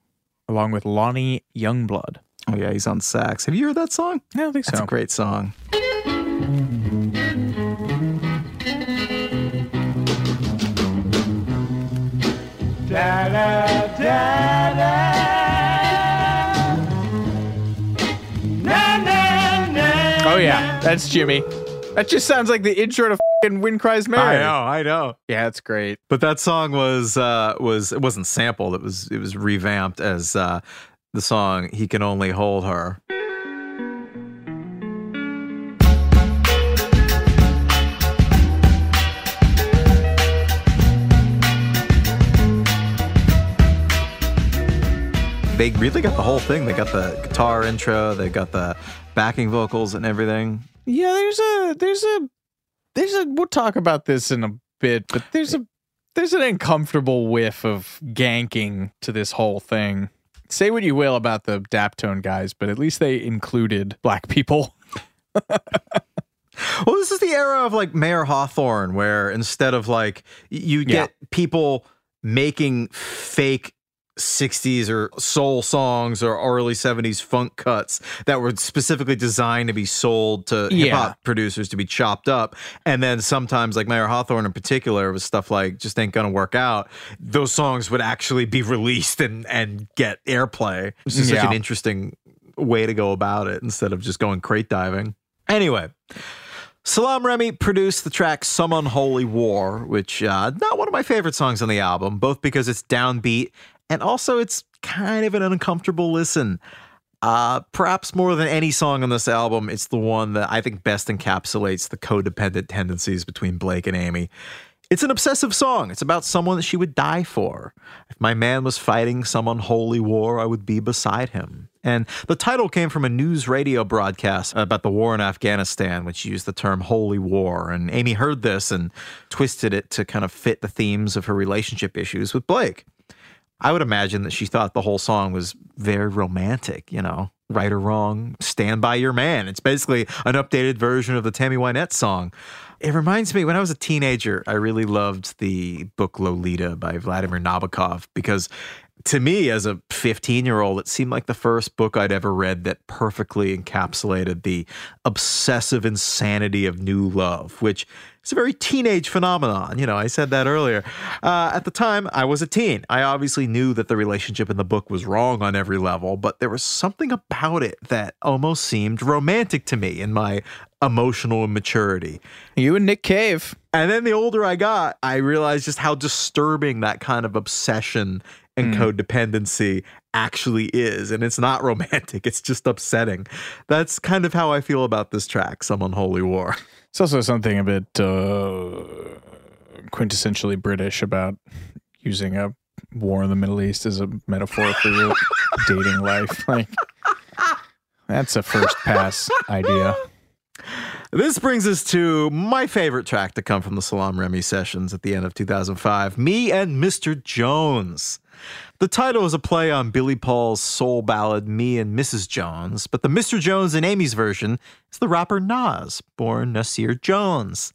along with Lonnie Youngblood. Oh yeah, he's on sax. Have you heard that song? I don't think so. It's a great song. Da, da, da, da. Na, na, na, oh yeah, that's Jimmy. That just sounds like the intro to fucking Wind Cries Mary. I know, I know. Yeah, it's great. But that song was uh, was it wasn't sampled. It was it was revamped as uh, the song He Can Only Hold Her. They really got the whole thing. They got the guitar intro, they got the backing vocals and everything. Yeah, there's a there's a there's a we'll talk about this in a bit, but there's a there's an uncomfortable whiff of ganking to this whole thing. Say what you will about the Daptone guys, but at least they included black people. Well, this is the era of like Mayor Hawthorne, where instead of like you get yeah. people making fake sixties or soul songs or early seventies funk cuts that were specifically designed to be sold to yeah. hip-hop producers to be chopped up, and then sometimes like Mayor Hawthorne in particular with stuff like Just Ain't Gonna Work Out, those songs would actually be released and and get airplay. It's just yeah. such an interesting way to go about it instead of just going crate diving. Anyway, Salaam Remi produced the track Some Unholy War, which uh not one of my favorite songs on the album, both because it's downbeat and also, it's kind of an uncomfortable listen. Uh, perhaps more than any song on this album, it's the one that I think best encapsulates the codependent tendencies between Blake and Amy. It's an obsessive song. It's about someone that she would die for. If my man was fighting some unholy war, I would be beside him. And the title came from a news radio broadcast about the war in Afghanistan, which used the term holy war. And Amy heard this and twisted it to kind of fit the themes of her relationship issues with Blake. I would imagine that she thought the whole song was very romantic, you know, right or wrong, stand by your man. It's basically an updated version of the Tammy Wynette song. It reminds me, when I was a teenager, I really loved the book Lolita by Vladimir Nabokov, because to me as a fifteen-year-old, it seemed like the first book I'd ever read that perfectly encapsulated the obsessive insanity of new love, which it's a very teenage phenomenon. You know, I said that earlier. Uh, at the time, I was a teen. I obviously knew that the relationship in the book was wrong on every level, but there was something about it that almost seemed romantic to me in my emotional immaturity. You and Nick Cave. And then the older I got, I realized just how disturbing that kind of obsession and mm. codependency actually is. And it's not romantic. It's just upsetting. That's kind of how I feel about this track, Some Unholy War. It's also something a bit uh, quintessentially British about using a war in the Middle East as a metaphor for your dating life. Like, that's a first pass idea. This brings us to my favorite track to come from the Salaam Remi sessions at the end of two thousand five, Me and Mister Jones. The title is a play on Billy Paul's soul ballad, Me and Missus Jones, but the Mister Jones in Amy's version is the rapper Nas, born Nasir Jones.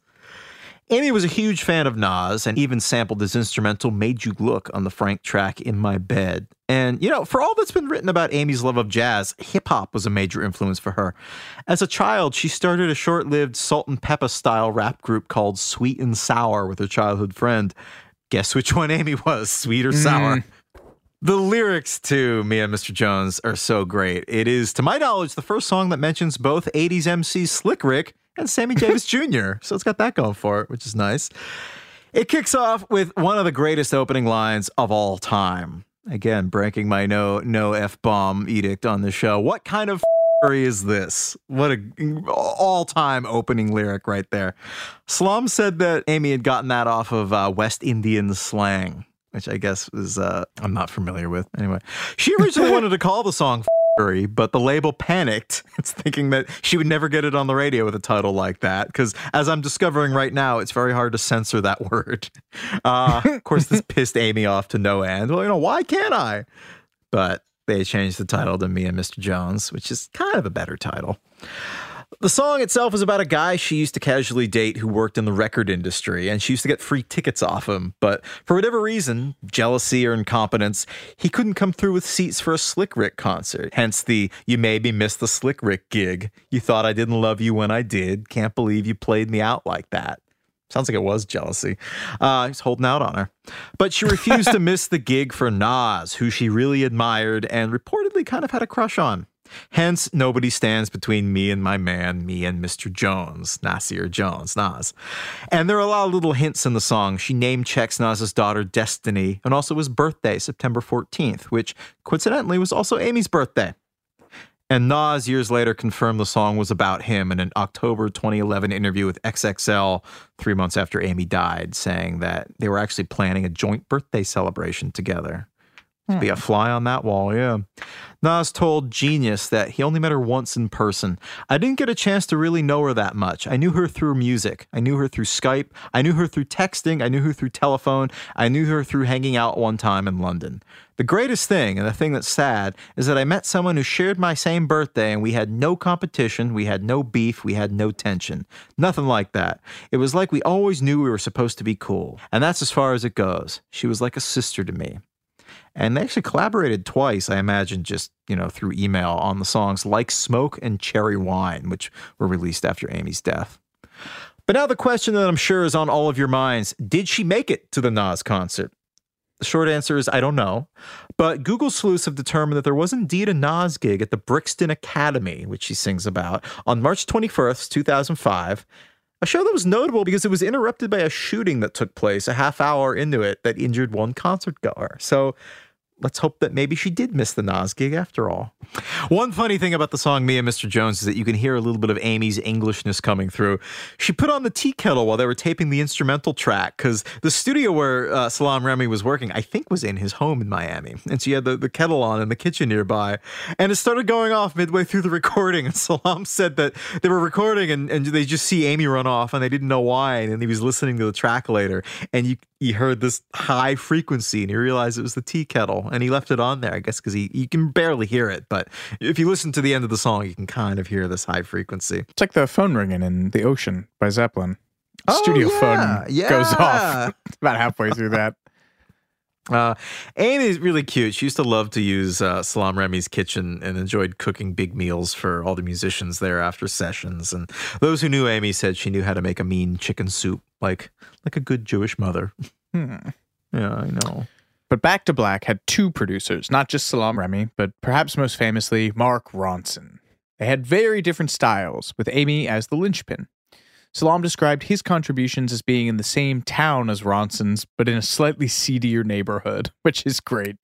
Amy was a huge fan of Nas and even sampled his instrumental Made You Look on the Frank track In My Bed. And, you know, for all that's been written about Amy's love of jazz, hip-hop was a major influence for her. As a child, she started a short-lived Salt and Peppa-style rap group called Sweet and Sour with her childhood friend. Guess which one Amy was, sweet or sour? Mm. The lyrics to Me and Mister Jones are so great. It is, to my knowledge, the first song that mentions both eighties M Cs Slick Rick and Sammy Davis Junior So it's got that going for it, which is nice. It kicks off with one of the greatest opening lines of all time. Again, breaking my no no F-bomb edict on the show. What kind of f***ery is this? What an all-time opening lyric right there. Salaam said that Amy had gotten that off of uh, West Indian slang, which I guess is, uh, I'm not familiar with. Anyway, she originally wanted to call the song F***ery, but the label panicked. It's thinking that she would never get it on the radio with a title like that, because as I'm discovering right now, it's very hard to censor that word. Uh, of course, this pissed Amy off to no end. Well, you know, why can't I? But they changed the title to Me and Mister Jones, which is kind of a better title. The song itself is about a guy she used to casually date who worked in the record industry, and she used to get free tickets off him. But for whatever reason, jealousy or incompetence, he couldn't come through with seats for a Slick Rick concert. Hence the, you maybe missed the Slick Rick gig. You thought I didn't love you when I did. Can't believe you played me out like that. Sounds like it was jealousy. Uh, he's holding out on her. But she refused to miss the gig for Nas, who she really admired and reportedly kind of had a crush on. Hence, nobody stands between me and my man, me and Mister Jones, Nasir Jones, Nas. And there are a lot of little hints in the song. She name checks Nas's daughter, Destiny, and also his birthday, September fourteenth, which coincidentally was also Amy's birthday. And Nas years later confirmed the song was about him in an October twenty eleven interview with X X L, three months after Amy died, saying that they were actually planning a joint birthday celebration together. To be a fly on that wall, yeah. Nas told Genius that he only met her once in person. I didn't get a chance to really know her that much. I knew her through music. I knew her through Skype. I knew her through texting. I knew her through telephone. I knew her through hanging out one time in London. The greatest thing, and the thing that's sad, is that I met someone who shared my same birthday and we had no competition, we had no beef, we had no tension. Nothing like that. It was like we always knew we were supposed to be cool. And that's as far as it goes. She was like a sister to me. And they actually collaborated twice, I imagine, just, you know, through email on the songs Like Smoke and Cherry Wine, which were released after Amy's death. But now the question that I'm sure is on all of your minds, did she make it to the Nas concert? The short answer is, I don't know. But Google sleuths have determined that there was indeed a Nas gig at the Brixton Academy, which she sings about, on March twenty-first, two thousand five. A show that was notable because it was interrupted by a shooting that took place a half hour into it that injured one concert goer. So let's hope that maybe she did miss the Nas gig after all. One funny thing about the song Me and Mister Jones is that you can hear a little bit of Amy's Englishness coming through. She put on the tea kettle while they were taping the instrumental track because the studio where uh, Salaam Remi was working, I think, was in his home in Miami. And she had the, the kettle on in the kitchen nearby. And it started going off midway through the recording. And Salaam said that they were recording and, and they just see Amy run off and they didn't know why. And then he was listening to the track later. And you, you heard this high frequency and he realized it was the tea kettle. And he left it on there, I guess, because he you can barely hear it. But if you listen to the end of the song, you can kind of hear this high frequency. It's like the phone ringing in The Ocean by Zeppelin. Oh, Studio yeah, phone yeah. goes off about halfway through that. Uh, Amy's really cute. She used to love to use uh, Salaam Remi's kitchen and enjoyed cooking big meals for all the musicians there after sessions. And those who knew Amy said she knew how to make a mean chicken soup, like, like a good Jewish mother. Hmm. Yeah, I know. But Back to Black had two producers, not just Salaam Remi, but perhaps most famously, Mark Ronson. They had very different styles, with Amy as the linchpin. Salaam described his contributions as being in the same town as Ronson's, but in a slightly seedier neighborhood, which is great.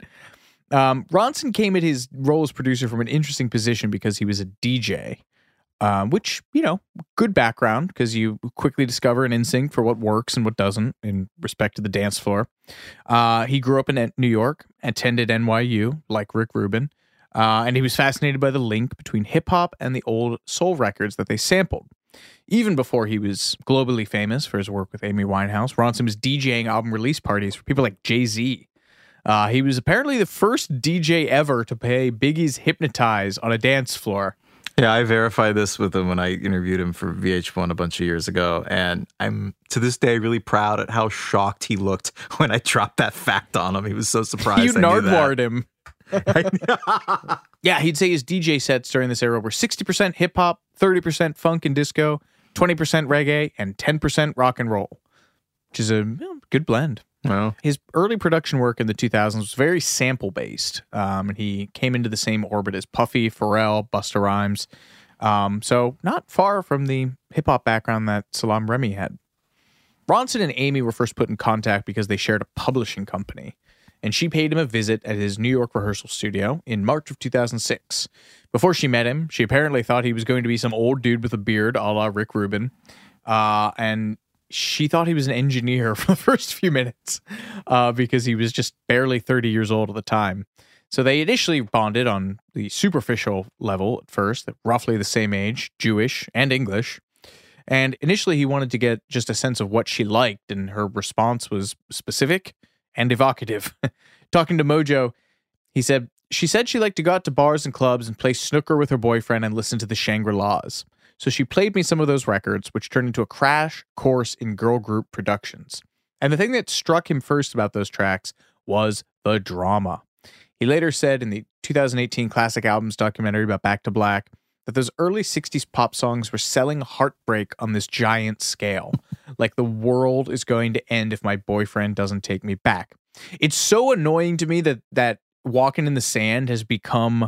Um, Ronson came at his role as producer from an interesting position because he was a D J, um, which, you know, good background because you quickly discover an instinct for what works and what doesn't in respect to the dance floor. Uh, he grew up in New York, attended N Y U, like Rick Rubin, uh, and he was fascinated by the link between hip-hop and the old soul records that they sampled. Even before he was globally famous for his work with Amy Winehouse, Ronson was DJing album release parties for people like Jay-Z. Uh, he was apparently the first D J ever to play Biggie's Hypnotize on a dance floor. Yeah, I verified this with him when I interviewed him for V H one a bunch of years ago, and I'm, to this day, really proud at how shocked he looked when I dropped that fact on him. He was so surprised. You nardwared him. Yeah, he'd say his D J sets during this era were sixty percent hip-hop, thirty percent funk and disco, twenty percent reggae, and ten percent rock and roll, which is a good blend. Well, his early production work in the two thousands was very sample-based. Um, and he came into the same orbit as Puffy, Pharrell, Busta Rhymes. Um, so not far from the hip-hop background that Salaam Remi had. Ronson and Amy were first put in contact because they shared a publishing company, and she paid him a visit at his New York rehearsal studio in March of two thousand six. Before she met him, she apparently thought he was going to be some old dude with a beard, a la Rick Rubin, uh, and she thought he was an engineer for the first few minutes uh, because he was just barely thirty years old at the time. So they initially bonded on the superficial level at first, roughly the same age, Jewish and English. And initially he wanted to get just a sense of what she liked, and her response was specific and evocative. Talking to Mojo, he said, she said she liked to go out to bars and clubs and play snooker with her boyfriend and listen to the Shangri-Las. So she played me some of those records, which turned into a crash course in girl group productions. And the thing that struck him first about those tracks was the drama. He later said in the two thousand eighteen Classic Albums documentary about Back to Black that those early sixties pop songs were selling heartbreak on this giant scale. Like, the world is going to end if my boyfriend doesn't take me back. It's so annoying to me that that Walking in the Sand has become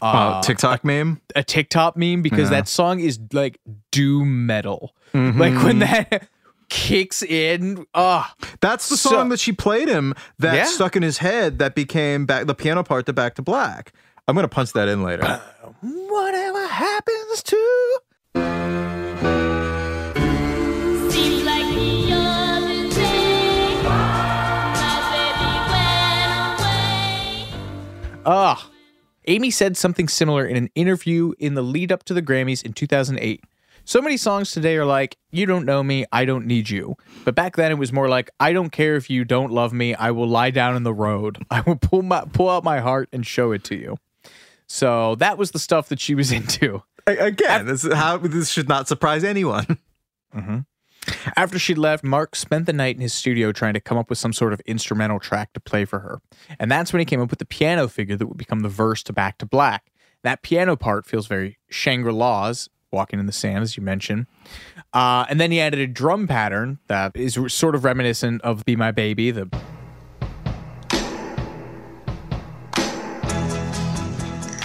uh, uh, TikTok a, meme? A TikTok meme, because yeah. that song is, like, doom metal. Mm-hmm. Like, when that kicks in, ah, uh, that's the so, song that she played him that yeah. stuck in his head that became back the piano part to Back to Black. I'm going to punch that in later. Uh, whatever happens to... Ah, Amy said something similar in an interview in the lead up to the Grammys in two thousand eight. So many songs today are like, you don't know me, I don't need you. But back then it was more like, I don't care if you don't love me, I will lie down in the road. I will pull my pull out my heart and show it to you. So that was the stuff that she was into. Again, this is how this should not surprise anyone. Mm-hmm. After she left, Mark spent the night in his studio trying to come up with some sort of instrumental track to play for her. And that's when he came up with the piano figure that would become the verse to Back to Black. That piano part feels very Shangri-La's, Walking in the Sand, as you mentioned. Uh, and then he added a drum pattern that is sort of reminiscent of Be My Baby, the...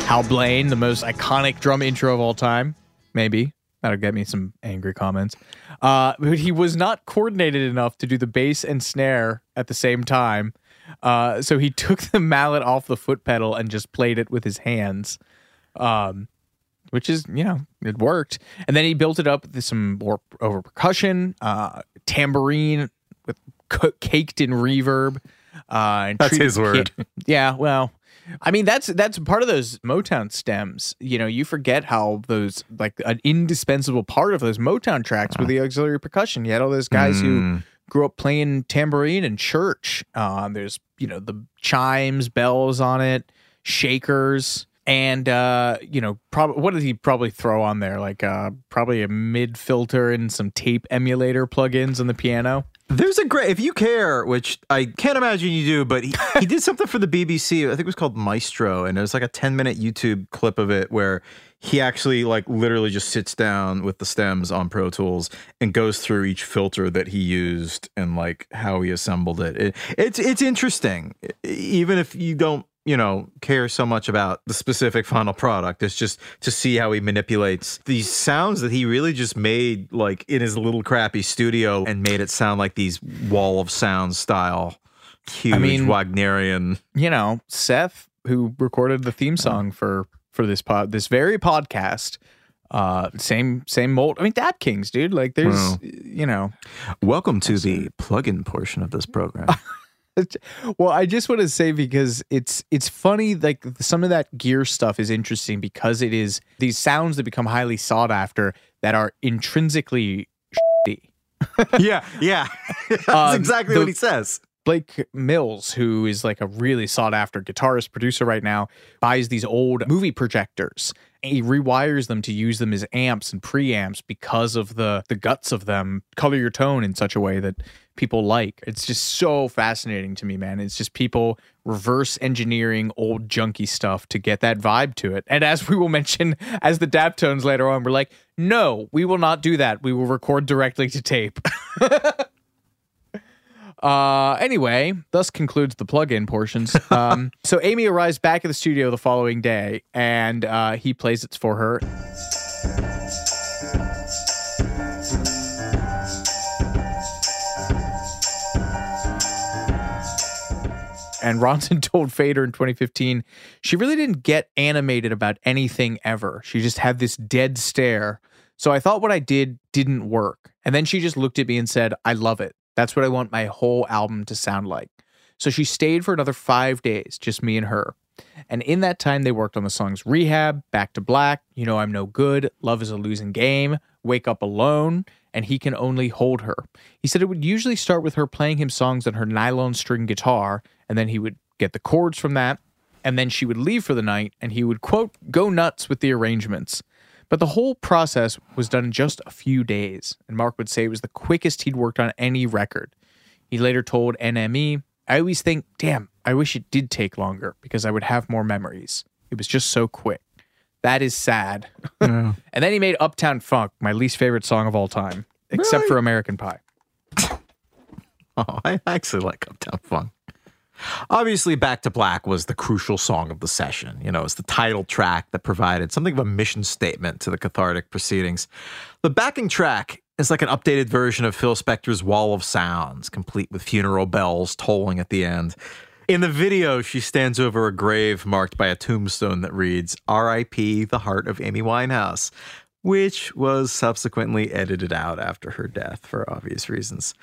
Hal Blaine, the most iconic drum intro of all time, maybe. That'll get me some angry comments. Uh, but he was not coordinated enough to do the bass and snare at the same time. Uh, so he took the mallet off the foot pedal and just played it with his hands, um, which is, you know, it worked. And then he built it up with some more over percussion, uh, tambourine with co- caked in reverb. Uh, and that's his word. Kid. Yeah, well... I mean, that's that's part of those Motown stems. You know, you forget how those, like, an indispensable part of those Motown tracks were the auxiliary percussion. You had all those guys mm. who grew up playing tambourine in church. Uh, there's, you know, the chimes, bells on it, shakers, and, uh, you know, prob- what did he probably throw on there? Like, uh, probably a mid filter and some tape emulator plugins on the piano. There's a great, if you care, which I can't imagine you do, but he, he did something for the B B C. I think it was called Maestro, and it was like a ten minute YouTube clip of it where he actually, like, literally just sits down with the stems on Pro Tools and goes through each filter that he used and, like, how he assembled it. it it's it's interesting, even if you don't, you know, care so much about the specific final product. It's just to see how he manipulates these sounds that he really just made, like, in his little crappy studio, and made it sound like these wall of sound style, huge, I mean, Wagnerian. You know, Seth, who recorded the theme song for for this pod, this very podcast, uh, same same mold. I mean, Dap Kings, dude. Like, there's, oh. you know, welcome to the plug-in portion of this program. Well, I just want to say, because it's it's funny, like, some of that gear stuff is interesting because it is these sounds that become highly sought after that are intrinsically shitty. Yeah, yeah. That's um, exactly the, what he says. Blake Mills, who is, like, a really sought after guitarist producer right now, buys these old movie projectors. He rewires them to use them as amps and preamps because of the the guts of them color your tone in such a way that people like. It's just so fascinating to me, man. It's just people reverse engineering old junky stuff to get that vibe to it. And as we will mention, as the Dap Tones later on, we're like, no, we will not do that. We will record directly to tape. Uh, anyway, thus concludes the plug-in portions. Um, so Amy arrives back at the studio the following day, and uh, he plays it for her. And Ronson told Fader in twenty fifteen, she really didn't get animated about anything ever. She just had this dead stare. So I thought what I did didn't work. And then she just looked at me and said, I love it. That's what I want my whole album to sound like. So she stayed for another five days, just me and her. And in that time, they worked on the songs Rehab, Back to Black, You Know I'm No Good, Love Is a Losing Game, Wake Up Alone, and He Can Only Hold Her. He said it would usually start with her playing him songs on her nylon string guitar, and then he would get the chords from that, and then she would leave for the night, and he would, quote, go nuts with the arrangements. But the whole process was done in just a few days, and Mark would say it was the quickest he'd worked on any record. He later told N M E, I always think, damn, I wish it did take longer, because I would have more memories. It was just so quick. That is sad. Yeah. And then he made Uptown Funk, my least favorite song of all time, except really? for American Pie. Oh, I actually like Uptown Funk. Obviously, Back to Black was the crucial song of the session. You know, it's the title track that provided something of a mission statement to the cathartic proceedings. The backing track is like an updated version of Phil Spector's Wall of Sounds, complete with funeral bells tolling at the end. In the video, she stands over a grave marked by a tombstone that reads, R I P the heart of Amy Winehouse, which was subsequently edited out after her death for obvious reasons.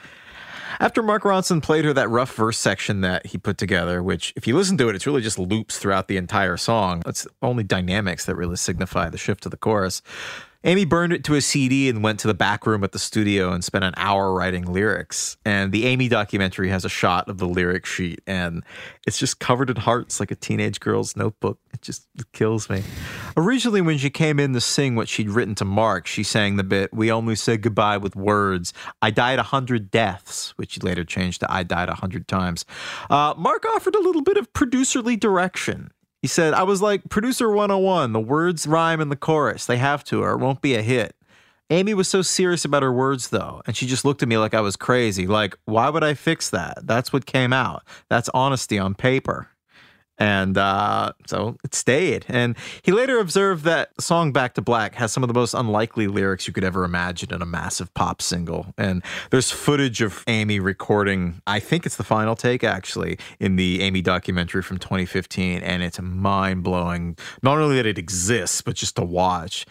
After Mark Ronson played her that rough verse section that he put together, which, if you listen to it, it's really just loops throughout the entire song. It's only dynamics that really signify the shift to the chorus. Amy burned it to a C D and went to the back room at the studio and spent an hour writing lyrics. And the Amy documentary has a shot of the lyric sheet, and it's just covered in hearts like a teenage girl's notebook. It just it kills me. Originally, when she came in to sing what she'd written to Mark, she sang the bit, we only said goodbye with words. I died a hundred deaths, which she later changed to I died a hundred times. Uh, Mark offered a little bit of producerly direction. He said, I was like, producer one oh one, the words rhyme in the chorus. They have to, or it won't be a hit. Amy was so serious about her words, though, and she just looked at me like I was crazy. Like, why would I fix that? That's what came out. That's honesty on paper. And uh, so it stayed. And he later observed that the song Back to Black has some of the most unlikely lyrics you could ever imagine in a massive pop single. And there's footage of Amy recording, I think it's the final take, actually, in the Amy documentary from twenty fifteen. And it's mind-blowing, not only that it exists, but just to watch.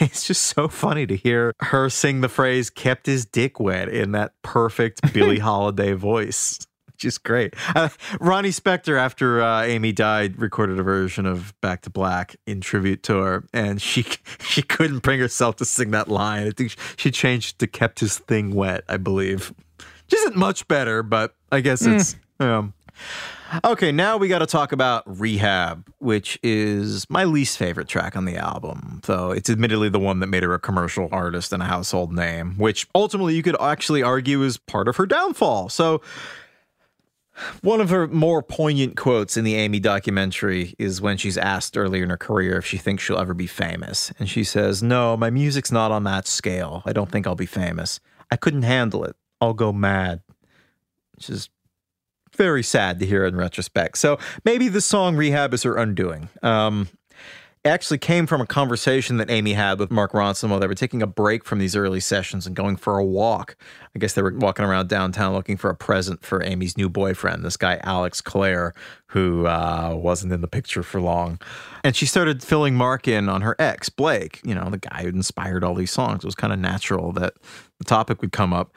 It's just so funny to hear her sing the phrase, kept his dick wet, in that perfect Billie Holiday voice. Just great. Uh, Ronnie Spector, after uh, Amy died, recorded a version of Back to Black in tribute to her, and she she couldn't bring herself to sing that line. I think she changed to kept his thing wet, I believe. Which isn't much better, but I guess it's... Mm. Um, okay, now we got to talk about Rehab, which is my least favorite track on the album, though it's admittedly the one that made her a commercial artist and a household name, which ultimately you could actually argue is part of her downfall. So... one of her more poignant quotes in the Amy documentary is when she's asked earlier in her career if she thinks she'll ever be famous. And she says, no, my music's not on that scale. I don't think I'll be famous. I couldn't handle it. I'll go mad. Which is very sad to hear in retrospect. So maybe the song Rehab is her undoing. Um, it actually came from a conversation that Amy had with Mark Ronson while they were taking a break from these early sessions and going for a walk. I guess they were walking around downtown looking for a present for Amy's new boyfriend, this guy Alex Clare, who uh, wasn't in the picture for long. And she started filling Mark in on her ex, Blake, you know, the guy who inspired all these songs. It was kind of natural that the topic would come up.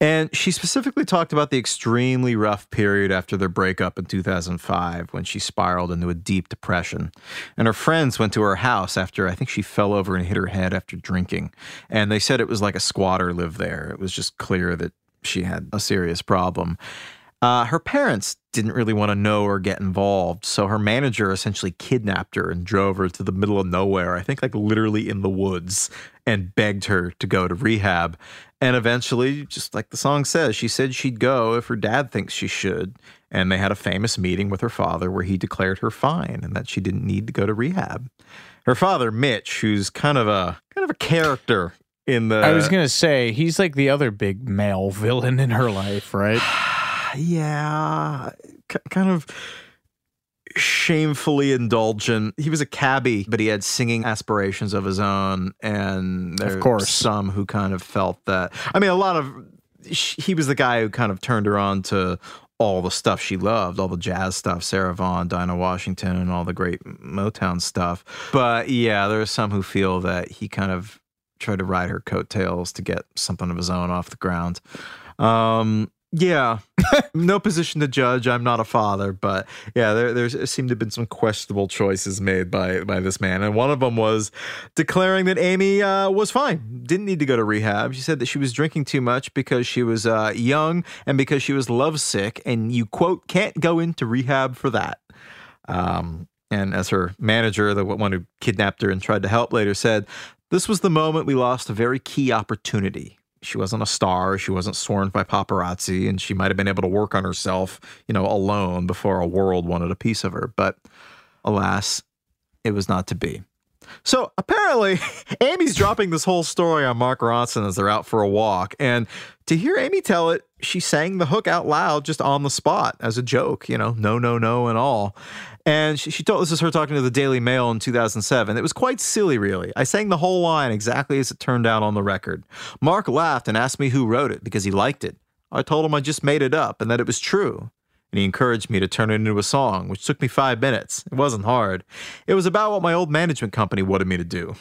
And she specifically talked about the extremely rough period after their breakup in two thousand five when she spiraled into a deep depression. And her friends went to her house after, I think she fell over and hit her head after drinking. And they said it was like a squatter lived there. It was just clear that she had a serious problem. Uh, her parents didn't really want to know or get involved, so her manager essentially kidnapped her and drove her to the middle of nowhere, I think like literally in the woods, and begged her to go to rehab. And eventually, just like the song says, she said she'd go if her dad thinks she should. And they had a famous meeting with her father where he declared her fine and that she didn't need to go to rehab. Her father, Mitch, who's kind of a kind of a character in the... I was going to say, he's like the other big male villain in her life, right? yeah, c- kind of shamefully indulgent. He was a cabbie, but he had singing aspirations of his own. And there were some who kind of felt that. I mean, a lot of, he was the guy who kind of turned her on to all the stuff she loved, all the jazz stuff, Sarah Vaughan, Dinah Washington, and all the great Motown stuff. But yeah, there are some who feel that he kind of tried to ride her coattails to get something of his own off the ground. Um, yeah, no position to judge. I'm not a father, but yeah, there there's seemed to have been some questionable choices made by by this man. And one of them was declaring that Amy uh, was fine, didn't need to go to rehab. She said that she was drinking too much because she was uh, young and because she was lovesick. And you, quote, can't go into rehab for that. Um, and as her manager, the one who kidnapped her and tried to help later, said, this was the moment we lost a very key opportunity. She wasn't a star. She wasn't swarmed by paparazzi, and she might have been able to work on herself, you know, alone before a world wanted a piece of her. But alas, it was not to be. So apparently, Amy's dropping this whole story on Mark Ronson as they're out for a walk. And to hear Amy tell it, she sang the hook out loud just on the spot as a joke, you know, no, no, no, and all. And she, she told, this is her talking to the Daily Mail in two thousand seven. It was quite silly, really. I sang the whole line exactly as it turned out on the record. Mark laughed and asked me who wrote it because he liked it. I told him I just made it up and that it was true. And he encouraged me to turn it into a song, which took me five minutes. It wasn't hard. It was about what my old management company wanted me to do.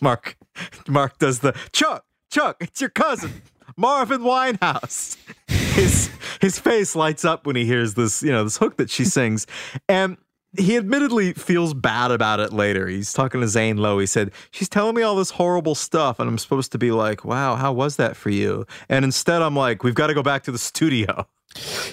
Mark, Mark does the, Chuck, Chuck, it's your cousin, Marvin Winehouse. His his face lights up when he hears this, you know, this hook that she sings. And he admittedly feels bad about it later. He's talking to Zane Lowe. He said, she's telling me all this horrible stuff, and I'm supposed to be like, wow, how was that for you? And instead I'm like, we've got to go back to the studio.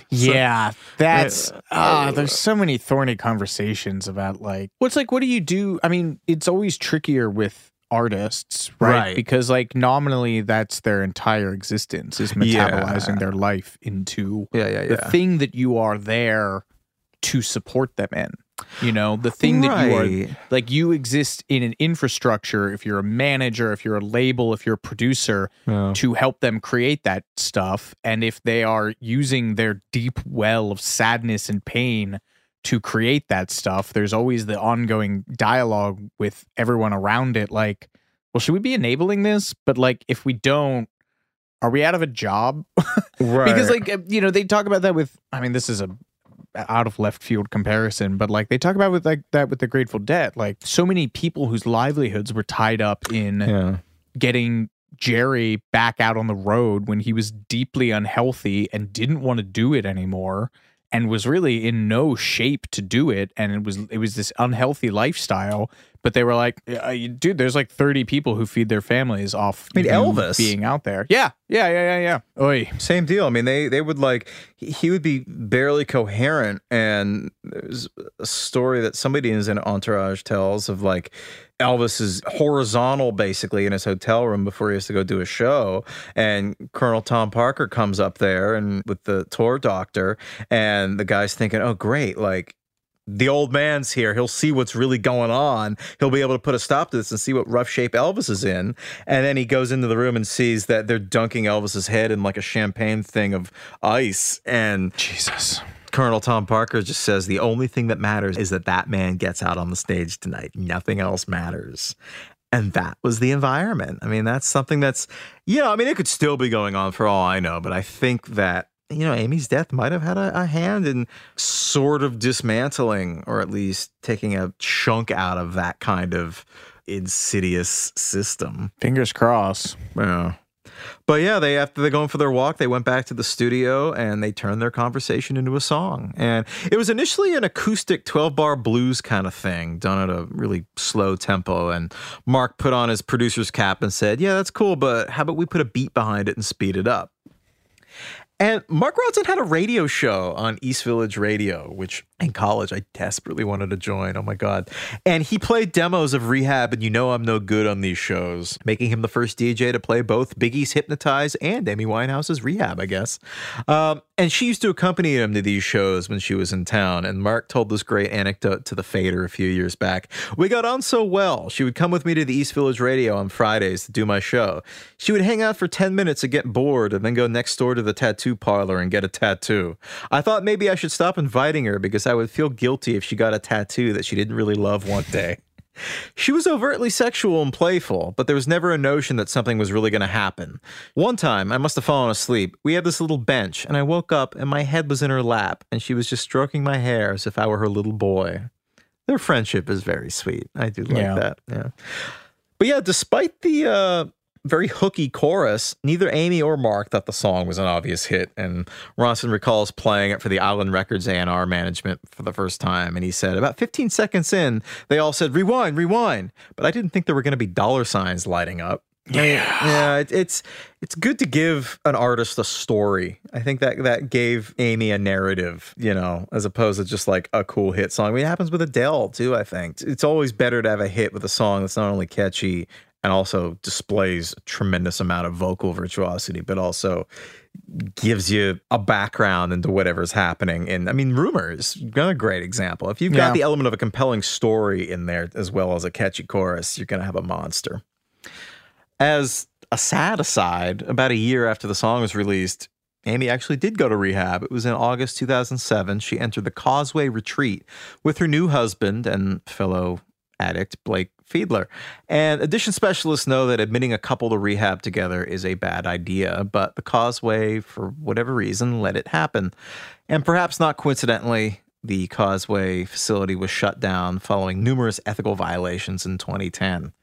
Yeah, so, that's uh, uh, there's so many thorny conversations about like what's like what do you do? I mean, it's always trickier with artists, right? right. Because like nominally that's their entire existence is metabolizing yeah. their life into yeah, yeah, yeah. the thing that you are there to support them in. You know, the thing right. that you are like you exist in an infrastructure, if you're a manager, if you're a label, if you're a producer, yeah. to help them create that stuff. And if they are using their deep well of sadness and pain to create that stuff, there's always the ongoing dialogue with everyone around it. Like, well, should we be enabling this? But like, if we don't, are we out of a job? Right. Because like, you know, they talk about that with, I mean, this is a out of left field comparison, but like they talk about with like that with the Grateful Dead, like so many people whose livelihoods were tied up in yeah. getting Jerry back out on the road when he was deeply unhealthy and didn't want to do it anymore and was really in no shape to do it, and it was it was this unhealthy lifestyle. But they were like, dude, there's like thirty people who feed their families off I mean, Elvis being out there. Yeah, yeah, yeah, yeah, yeah. Oy. Same deal. I mean, they they would like, he would be barely coherent. And there's a story that somebody in his entourage tells of like, Elvis is horizontal basically in his hotel room before he has to go do a show. And Colonel Tom Parker comes up there and with the tour doctor, and the guy's thinking, oh, great, like, the old man's here. He'll see what's really going on. He'll be able to put a stop to this and see what rough shape Elvis is in. And then he goes into the room and sees that they're dunking Elvis's head in like a champagne thing of ice. And Jesus, Colonel Tom Parker just says, the only thing that matters is that that man gets out on the stage tonight. Nothing else matters. And that was the environment. I mean, that's something that's, you know, I mean, it could still be going on for all I know, but I think that, you know, Amy's death might have had a, a hand in sort of dismantling or at least taking a chunk out of that kind of insidious system. Fingers crossed. Yeah. But yeah, they after they going for their walk, they went back to the studio and they turned their conversation into a song. And it was initially an acoustic twelve-bar blues kind of thing done at a really slow tempo. And Mark put on his producer's cap and said, yeah, that's cool, but how about we put a beat behind it and speed it up? And Mark Ronson had a radio show on East Village Radio, which in college I desperately wanted to join. Oh, my God. And he played demos of Rehab and You Know I'm No Good on these shows, making him the first D J to play both Biggie's Hypnotize and Amy Winehouse's Rehab, I guess. Um, and she used to accompany him to these shows when she was in town. And Mark told this great anecdote to the Fader a few years back. We got on so well. She would come with me to the East Village Radio on Fridays to do my show. She would hang out for ten minutes and get bored and then go next door to the tattoo tattoo parlor and get a tattoo. I thought maybe I should stop inviting her because I would feel guilty if she got a tattoo that she didn't really love one day. She was overtly sexual and playful, but there was never a notion that something was really going to happen. One time, I must have fallen asleep. We had this little bench, and I woke up, and my head was in her lap, and she was just stroking my hair as if I were her little boy. Their friendship is very sweet. I do like yeah. that. Yeah. But yeah, despite the uh, very hooky chorus, neither Amy or Mark thought the song was an obvious hit, and Ronson recalls playing it for the Island Records A and R management for the first time, and he said, about fifteen seconds in, they all said, rewind, rewind, but I didn't think there were going to be dollar signs lighting up. Yeah, yeah. It, it's it's good to give an artist a story. I think that that gave Amy a narrative, you know, as opposed to just like a cool hit song. I mean, it happens with Adele too. I think it's always better to have a hit with a song that's not only catchy and also displays a tremendous amount of vocal virtuosity, but also gives you a background into whatever's happening. And I mean, Rumors, another great example. If you've got yeah. the element of a compelling story in there as well as a catchy chorus, you're going to have a monster. As a sad aside, about a year after the song was released, Amy actually did go to rehab. It was in August two thousand seven. She entered the Causeway Retreat with her new husband and fellow addict, Blake Fiedler. And addiction specialists know that admitting a couple to rehab together is a bad idea, but the Causeway, for whatever reason, let it happen. And perhaps not coincidentally, the Causeway facility was shut down following numerous ethical violations in twenty ten.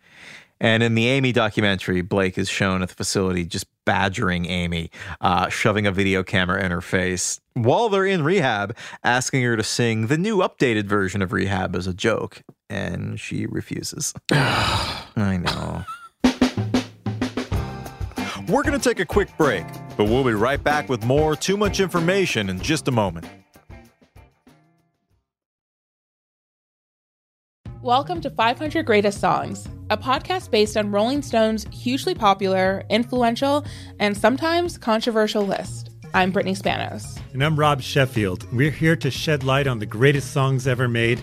And in the Amy documentary, Blake is shown at the facility just badgering Amy, uh, shoving a video camera in her face while they're in rehab, asking her to sing the new updated version of Rehab as a joke. And she refuses. I know. We're going to take a quick break, but we'll be right back with more Too Much Information in just a moment. Welcome to five hundred Greatest Songs, a podcast based on Rolling Stone's hugely popular, influential, and sometimes controversial list. I'm Brittany Spanos. And I'm Rob Sheffield. We're here to shed light on the greatest songs ever made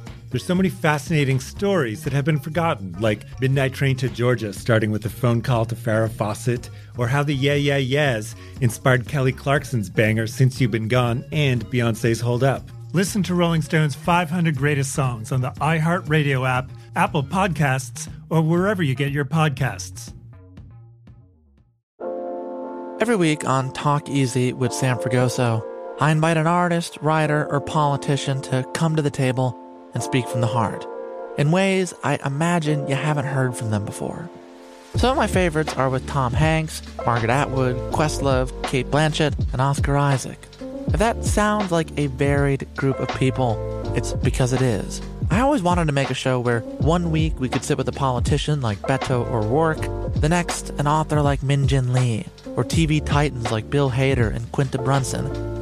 There's so many fascinating stories that have been forgotten, like Midnight Train to Georgia starting with a phone call to Farrah Fawcett, or how the Yeah Yeah Yeahs inspired Kelly Clarkson's banger Since You've Been Gone and Beyoncé's Hold Up. Listen to Rolling Stone's five hundred Greatest Songs on the iHeartRadio app, Apple Podcasts, or wherever you get your podcasts. Every week on Talk Easy with Sam Fragoso, I invite an artist, writer, or politician to come to the table and speak from the heart, in ways I imagine you haven't heard from them before. Some of my favorites are with Tom Hanks, Margaret Atwood, Questlove, Cate Blanchett, and Oscar Isaac. If that sounds like a varied group of people, it's because it is. I always wanted to make a show where one week we could sit with a politician like Beto or Rourke, the next an author like Min Jin Lee, or T V titans like Bill Hader and Quinta Brunson.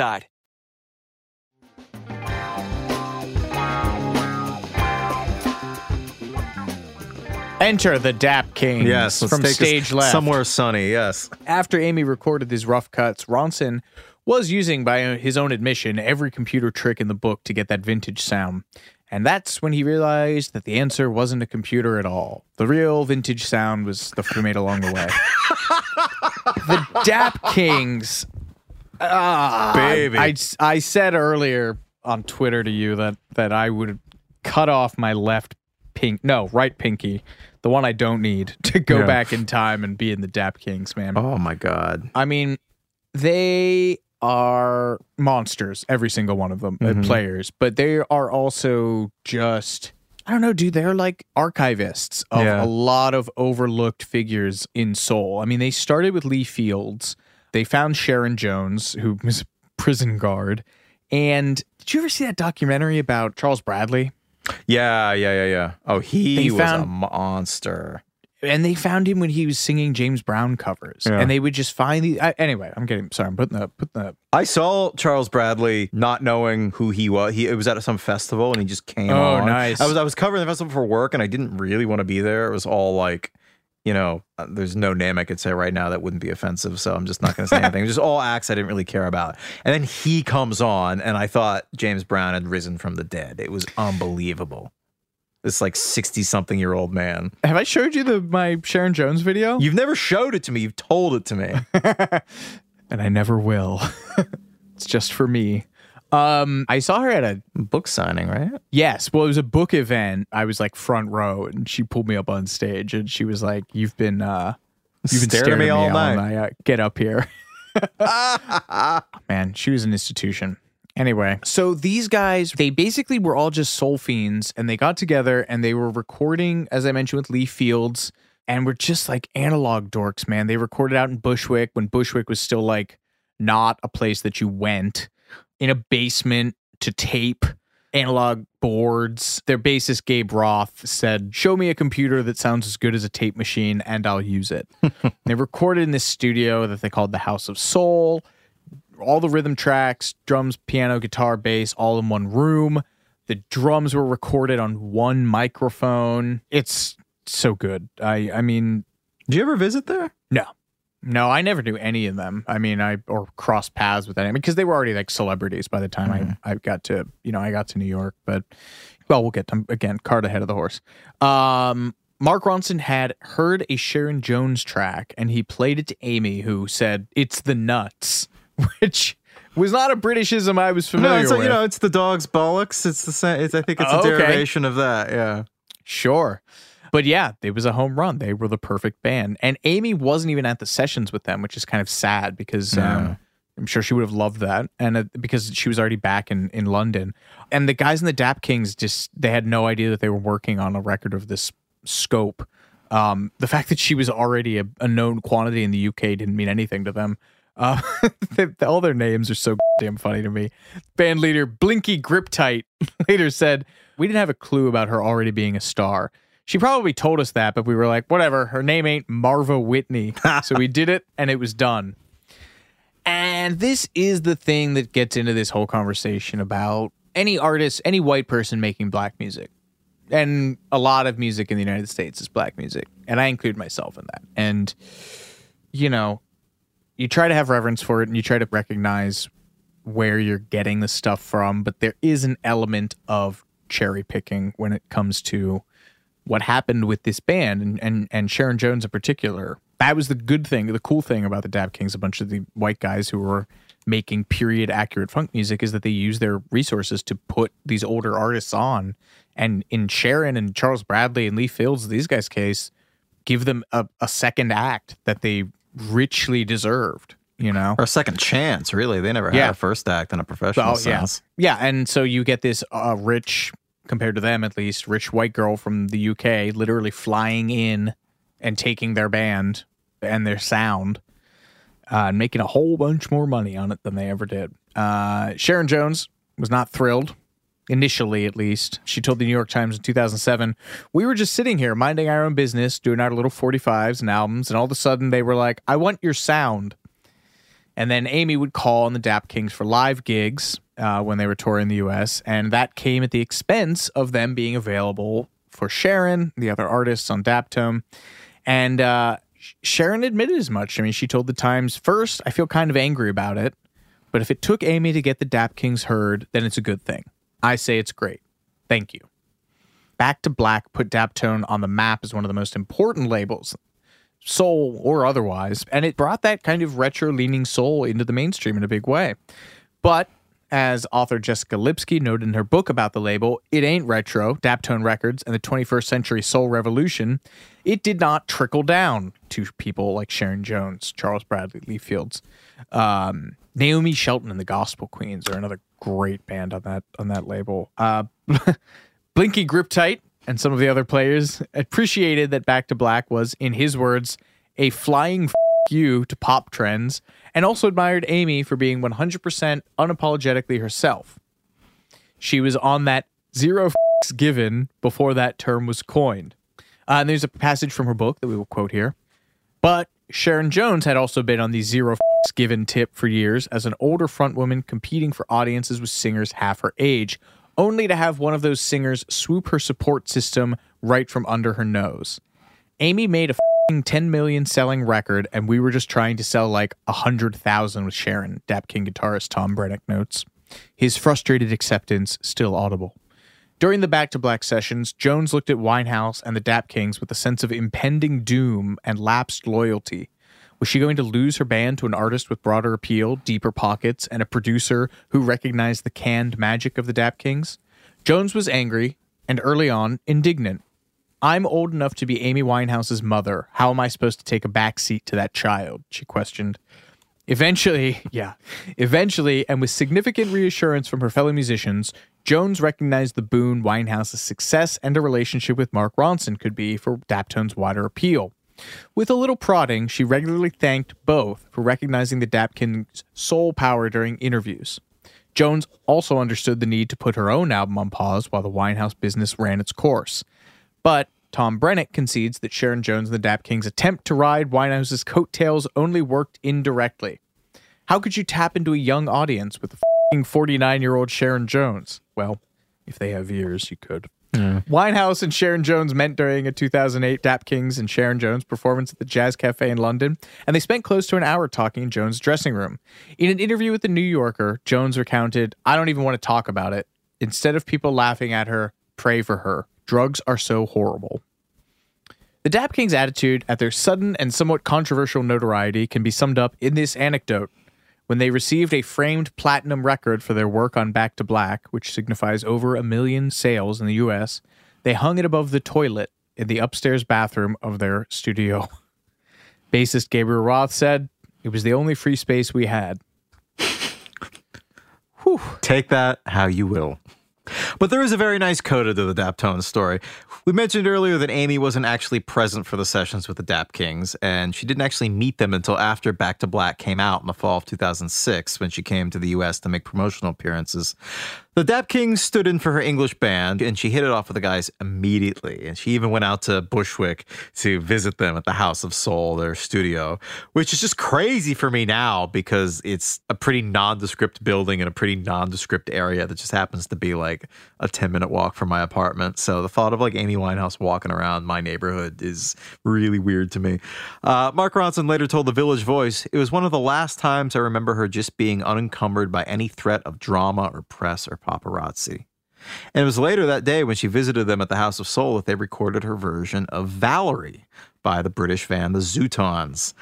Side. Enter the Dap Kings yes, from stage left. Somewhere sunny, yes. After Amy recorded these rough cuts, Ronson was using, by his own admission, every computer trick in the book to get that vintage sound. And that's when he realized that the answer wasn't a computer at all. The real vintage sound was stuff we made along the way. The Dap Kings. Uh, Baby. I, I said earlier on Twitter to you that, that I would cut off my left pink, no, right pinky, the one I don't need, to go yeah. back in time and be in the Dap Kings, man. Oh, my God. I mean, they are monsters, every single one of them, mm-hmm. uh, players, but they are also just, I don't know, dude, they're like archivists of yeah. a lot of overlooked figures in soul. I mean, they started with Lee Fields. They found Sharon Jones, who was a prison guard. And did you ever see that documentary about Charles Bradley? Yeah, yeah, yeah, yeah. Oh, he was a monster. And they found him when he was singing James Brown covers. Yeah. And they would just find the... I, anyway, I'm getting... Sorry, I'm putting that putting up. I saw Charles Bradley not knowing who he was. He It was at some festival and he just came oh, on. Oh, nice. I was, I was covering the festival for work and I didn't really want to be there. It was all like... You know, there's no name I could say right now that wouldn't be offensive, so I'm just not going to say anything. It was just all acts I didn't really care about. And then he comes on, and I thought James Brown had risen from the dead. It was unbelievable. This, like, sixty-something-year-old man. Have I showed you the my Sharon Jones video? You've never showed it to me. You've told it to me. And I never will. It's just for me. Um, I saw her at a book signing, right? Yes. Well, it was a book event. I was like front row and she pulled me up on stage and she was like, you've been, uh, you've been staring, staring at me all me night. All night. Get up here. Man, she was an institution. Anyway, so these guys, they basically were all just soul fiends and they got together and they were recording, as I mentioned, with Lee Fields, and were just like analog dorks, man. They recorded out in Bushwick when Bushwick was still like not a place that you went. In a basement to tape analog boards. Their bassist, Gabe Roth, said, show me a computer that sounds as good as a tape machine and I'll use it. They recorded in this studio that they called the House of Soul. All the rhythm tracks, drums, piano, guitar, bass, all in one room. The drums were recorded on one microphone. It's so good. I, I mean... Did you ever visit there? No. No, I never knew any of them. I mean, I or crossed paths with any, because they were already like celebrities by the time mm-hmm. I, I got to, you know, I got to New York. But, well, we'll get to, again, cart ahead of the horse. Um, Mark Ronson had heard a Sharon Jones track and he played it to Amy, who said, it's the nuts, which was not a Britishism I was familiar no, it's a, with. You know, it's the dog's bollocks. It's the same. It's, I think it's a okay. derivation of that. Yeah, sure. But yeah, it was a home run. They were the perfect band. And Amy wasn't even at the sessions with them, which is kind of sad because yeah. um, I'm sure she would have loved that. And uh, because she was already back in, in London. And the guys in the Dap Kings, just they had no idea that they were working on a record of this scope. Um, the fact that she was already a, a known quantity in the U K didn't mean anything to them. Uh, they, all their names are so damn funny to me. Band leader Binky Griptite later said, we didn't have a clue about her already being a star. She probably told us that, but we were like, whatever, her name ain't Marva Whitney. So we did it, and it was done. And this is the thing that gets into this whole conversation about any artist, any white person making black music. And a lot of music in the United States is black music. And I include myself in that. And, you know, you try to have reverence for it, and you try to recognize where you're getting the stuff from. But there is an element of cherry picking when it comes to what happened with this band and, and, and Sharon Jones in particular. That was the good thing, the cool thing about the Dap Kings, a bunch of the white guys who were making period accurate funk music, is that they used their resources to put these older artists on. And in Sharon and Charles Bradley and Lee Fields, these guys' case, give them a, a second act that they richly deserved, you know? Or a second chance, really. They never yeah. had a first act in a professional oh, sense. Yeah. yeah, and so you get this uh, rich... compared to them at least, rich white girl from the U K literally flying in and taking their band and their sound uh, and making a whole bunch more money on it than they ever did. Uh, Sharon Jones was not thrilled, initially at least. She told the New York Times in two thousand seven, we were just sitting here minding our own business, doing our little forty-fives and albums, and all of a sudden they were like, I want your sound. And then Amy would call on the Dap Kings for live gigs uh, when they were touring the U S, and that came at the expense of them being available for Sharon, the other artists on Daptone. And uh, Sharon admitted as much. I mean, she told the Times, first, I feel kind of angry about it, but if it took Amy to get the Dap Kings heard, then it's a good thing. I say it's great. Thank you. Back to Black put Daptone on the map as one of the most important labels, soul or otherwise, and it brought that kind of retro-leaning soul into the mainstream in a big way. But as author Jessica Lipsky noted in her book about the label, it ain't retro, Daptone Records, and the twenty-first century soul revolution. It did not trickle down to people like Sharon Jones, Charles Bradley, Lee Fields. Um, Naomi Shelton and the Gospel Queens are another great band on that on that label. Uh, Binky Griptite and some of the other players appreciated that Back to Black was, in his words, a flying f*** you to pop trends, and also admired Amy for being one hundred percent unapologetically herself. She was on that zero f***s given before that term was coined. Uh, and there's a passage from her book that we will quote here. But Sharon Jones had also been on the zero f***s given tip for years as an older frontwoman competing for audiences with singers half her age, only to have one of those singers swoop her support system right from under her nose. Amy made a f***ing ten million selling record, and we were just trying to sell like one hundred thousand with Sharon, Dap King guitarist Tom Brennick notes. His frustrated acceptance still audible. During the Back to Black sessions, Jones looked at Winehouse and the Dap Kings with a sense of impending doom and lapsed loyalty. Was she going to lose her band to an artist with broader appeal, deeper pockets, and a producer who recognized the canned magic of the Dap Kings? Jones was angry, and early on, indignant. I'm old enough to be Amy Winehouse's mother. How am I supposed to take a backseat to that child? She questioned. Eventually, yeah, eventually, and with significant reassurance from her fellow musicians, Jones recognized the boon Winehouse's success and a relationship with Mark Ronson could be for Daptone's wider appeal. With a little prodding, she regularly thanked both for recognizing the Dap Kings' soul power during interviews. Jones also understood the need to put her own album on pause while the Winehouse business ran its course. But Tom Brennick concedes that Sharon Jones and the Dap Kings' attempt to ride Winehouse's coattails only worked indirectly. How could you tap into a young audience with the f***ing forty-nine-year-old Sharon Jones? Well, if they have ears, you could. Mm. Winehouse and Sharon Jones met during a two thousand eight Dap Kings and Sharon Jones performance at the Jazz Cafe in London, and they spent close to an hour talking in Jones' dressing room. In an interview with The New Yorker, Jones recounted, I don't even want to talk about it. Instead of people laughing at her, pray for her. Drugs are so horrible. The Dap Kings' attitude at their sudden and somewhat controversial notoriety can be summed up in this anecdote. When they received a framed platinum record for their work on Back to Black, which signifies over a million sales in the U S, they hung it above the toilet in the upstairs bathroom of their studio. Bassist Gabriel Roth said, it was the only free space we had. Whew. Take that how you will. But there is a very nice coda to the Daptone story. We mentioned earlier that Amy wasn't actually present for the sessions with the Dap Kings, and she didn't actually meet them until after Back to Black came out in the fall of two thousand six when she came to the U S to make promotional appearances. The Dap Kings stood in for her English band, and she hit it off with the guys immediately. And she even went out to Bushwick to visit them at the House of Soul, their studio, which is just crazy for me now because it's a pretty nondescript building in a pretty nondescript area that just happens to be like a ten-minute walk from my apartment. So the thought of like Amy Winehouse walking around my neighborhood is really weird to me. Uh, Mark Ronson later told the Village Voice, it was one of the last times I remember her just being unencumbered by any threat of drama or press or paparazzi. And it was later that day when she visited them at the House of Soul that they recorded her version of Valerie by the British band The Zutons.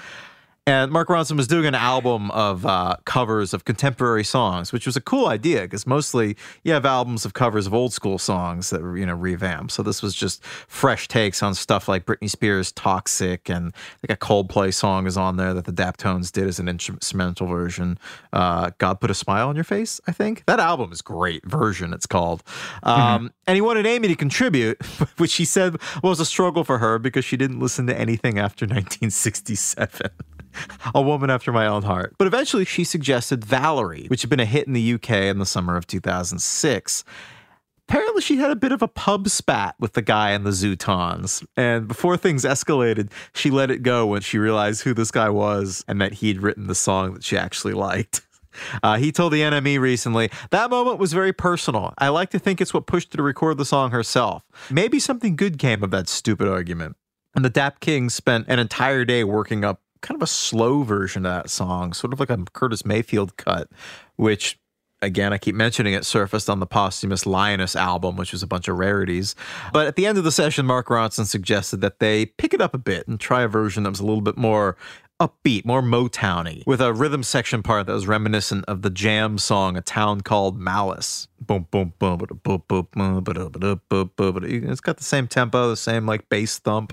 And Mark Ronson was doing an album of uh, covers of contemporary songs, which was a cool idea because mostly you have albums of covers of old school songs that were, you know, revamped. So this was just fresh takes on stuff like Britney Spears' Toxic, and like a Coldplay song is on there that the Daptones did as an instrumental version. Uh, God Put a Smile on Your Face, I think. That album is great. Version, it's called. Um, mm-hmm. And he wanted Amy to contribute, which he said was a struggle for her because she didn't listen to anything after nineteen sixty-seven. A woman after my own heart. But eventually she suggested Valerie, which had been a hit in the U K in the summer of two thousand six. Apparently she had a bit of a pub spat with the guy in the Zutons. And before things escalated, she let it go when she realized who this guy was and that he'd written the song that she actually liked. Uh, he told the N M E recently, that moment was very personal. I like to think it's what pushed her to record the song herself. Maybe something good came of that stupid argument. And the Dap Kings spent an entire day working up kind of a slow version of that song, sort of like a Curtis Mayfield cut, which again, I keep mentioning it, surfaced on the posthumous Lioness album, which was a bunch of rarities. But at the end of the session, Mark Ronson suggested that they pick it up a bit and try a version that was a little bit more upbeat, more Motown-y, with a rhythm section part that was reminiscent of the Jam song, A Town Called Malice. It's got the same tempo, the same like bass thump.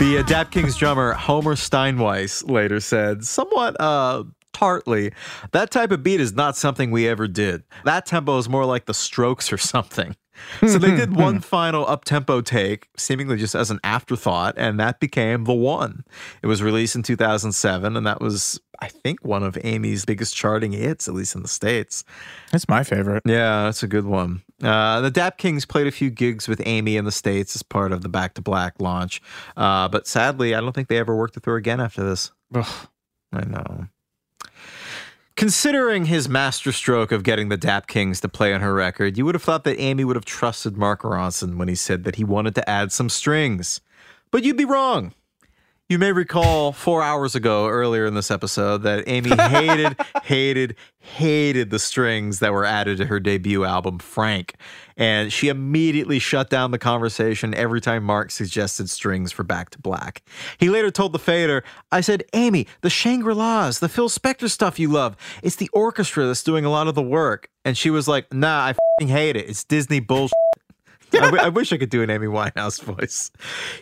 The uh, Dap Kings drummer Homer Steinweiss later said, somewhat uh, tartly, that type of beat is not something we ever did. That tempo is more like the Strokes or something. So they did one final up-tempo take, seemingly just as an afterthought, and that became The One. It was released in two thousand seven, and that was, I think, one of Amy's biggest charting hits, at least in the States. That's my favorite. Yeah, that's a good one. Uh, the Dap Kings played a few gigs with Amy in the States as part of the Back to Black launch, uh, but sadly, I don't think they ever worked with her again after this. Ugh. I know. Considering his masterstroke of getting the Dap Kings to play on her record, you would have thought that Amy would have trusted Mark Ronson when he said that he wanted to add some strings. But you'd be wrong. You may recall four hours ago, earlier in this episode, that Amy hated, hated, hated the strings that were added to her debut album, Frank. And she immediately shut down the conversation every time Mark suggested strings for Back to Black. He later told the fader, I said, Amy, the Shangri-Las, the Phil Spector stuff you love, it's the orchestra that's doing a lot of the work. And she was like, nah, I f***ing hate it. It's Disney bullshit. I, w- I wish I could do an Amy Winehouse voice.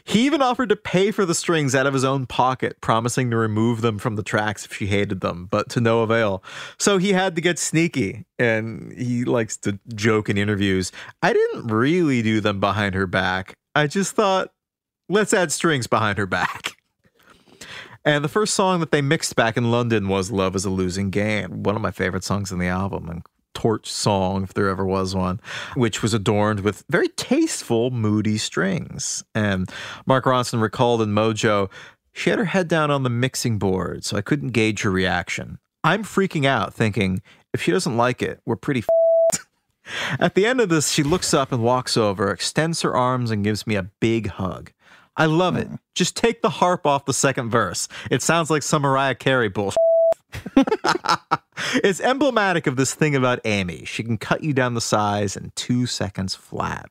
He even offered to pay for the strings out of his own pocket, promising to remove them from the tracks if she hated them, but to no avail. So he had to get sneaky, and he likes to joke in interviews, I didn't really do them behind her back. I just thought, let's add strings behind her back. And the first song that they mixed back in London was Love Is a Losing Game, one of my favorite songs in the album, and torch song, if there ever was one, which was adorned with very tasteful, moody strings. And Mark Ronson recalled in Mojo, she had her head down on the mixing board, so I couldn't gauge her reaction. I'm freaking out, thinking, if she doesn't like it, we're pretty f***ed. At the end of this, she looks up and walks over, extends her arms, and gives me a big hug. I love it. Just take the harp off the second verse. It sounds like some Mariah Carey bullshit. It's emblematic of this thing about Amy. She can cut you down the size in two seconds flat.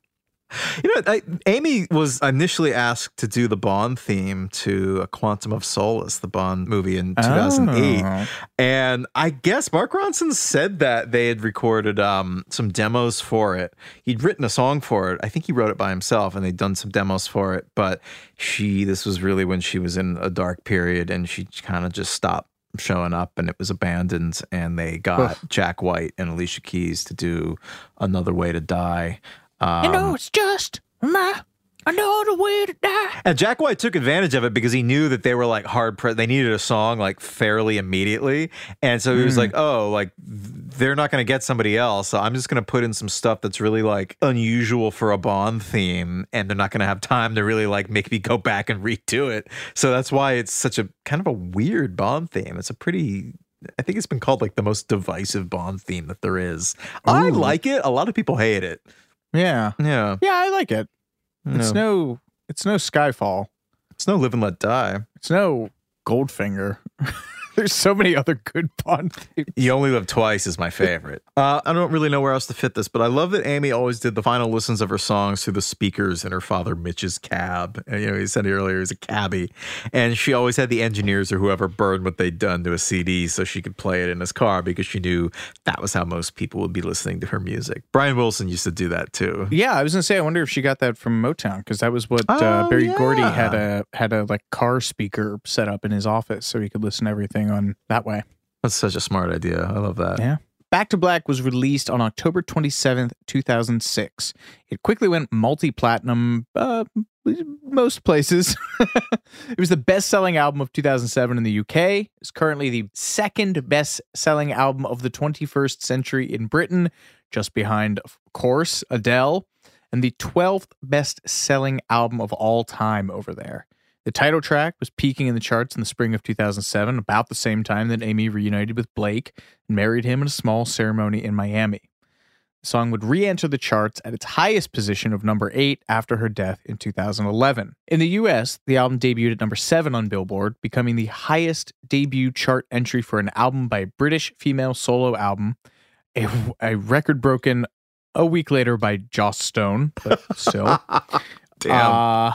You know, I, Amy was initially asked to do the Bond theme to A Quantum of Solace, the Bond movie in two thousand eight. Oh. And I guess Mark Ronson said that they had recorded um, some demos for it. He'd written a song for it. I think he wrote it by himself, and they'd done some demos for it. But she, this was really when she was in a dark period, and she kind of just stopped showing up, and it was abandoned, and they got Ugh. Jack White and Alicia Keys to do Another Way to Die. Um, you know, it's just my another way to die. And Jack White took advantage of it because he knew that they were like hard pressed. They needed a song like fairly immediately, and so he was mm. like, "Oh, like they're not going to get somebody else, so I'm just going to put in some stuff that's really like unusual for a Bond theme, and they're not going to have time to really like make me go back and redo it." So that's why it's such a kind of a weird Bond theme. It's a pretty. I think it's been called like the most divisive Bond theme that there is. Ooh. I like it. A lot of people hate it. Yeah, yeah, yeah. I like it. It's no. no, it's no Skyfall. It's no Live and Let Die. It's no Goldfinger. There's so many other good Bond themes. You Only Live Twice is my favorite. Uh, I don't really know where else to fit this, but I love that Amy always did the final listens of her songs through the speakers in her father Mitch's cab. And, you know, he said earlier he's a cabbie. And she always had the engineers or whoever burn what they'd done to a C D so she could play it in his car because she knew that was how most people would be listening to her music. Brian Wilson used to do that too. Yeah, I was going to say, I wonder if she got that from Motown because that was what oh, uh, Berry yeah. Gordy had a, had a like car speaker set up in his office so he could listen to everything on that way. That's such a smart idea. I love that. Yeah. Back to Black was released on October twenty-seventh, two thousand six. It quickly went multi-platinum uh, most places. It was the best-selling album of two thousand seven in the U K. It's currently the second best-selling album of the twenty-first century in Britain, just behind, of course, Adele, and the twelfth best-selling album of all time over there. The title track was peaking in the charts in the spring of two thousand seven, about the same time that Amy reunited with Blake and married him in a small ceremony in Miami. The song would re-enter the charts at its highest position of number eight after her death in two thousand eleven. In the U S, the album debuted at number seven on Billboard, becoming the highest debut chart entry for an album by a British female solo album, a, a record broken a week later by Joss Stone, but still. Damn. Uh,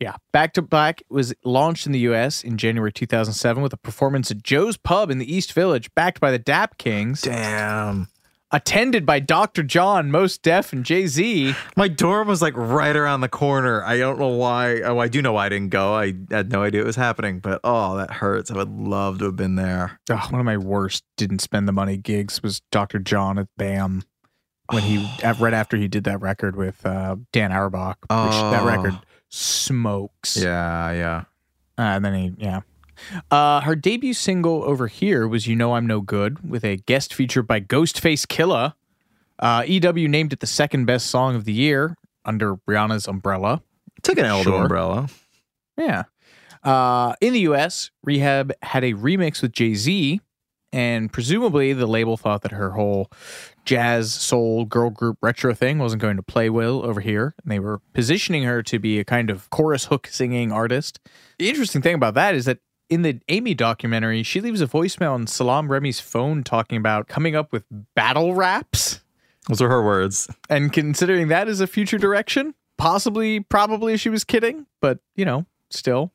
yeah. Back to Black was launched in the U S in January two thousand seven with a performance at Joe's Pub in the East Village, backed by the Dap Kings. Damn. Attended by Doctor John, Mos Def, and Jay-Z. My dorm was like right around the corner. I don't know why. Oh, I do know why I didn't go. I had no idea it was happening, but oh, that hurts. I would love to have been there. Oh, one of my worst didn't spend the money gigs was Doctor John at BAM when he right after he did that record with uh, Dan Auerbach. Oh. Which, that record smokes. Yeah, yeah. Uh, and then he, yeah. Uh, her debut single over here was You Know I'm No Good, with a guest feature by Ghostface Killah. Uh, E W named it the second best song of the year under Rihanna's umbrella. Took an L to umbrella. Yeah. Uh, in the U S, Rehab had a remix with Jay-Z, and presumably the label thought that her whole jazz, soul, girl group retro thing wasn't going to play well over here. And they were positioning her to be a kind of chorus hook singing artist. The interesting thing about that is that in the Amy documentary, she leaves a voicemail on Salaam Remi's phone talking about coming up with battle raps. Those are her words. And considering that as a future direction, possibly, probably she was kidding, but, you know, still.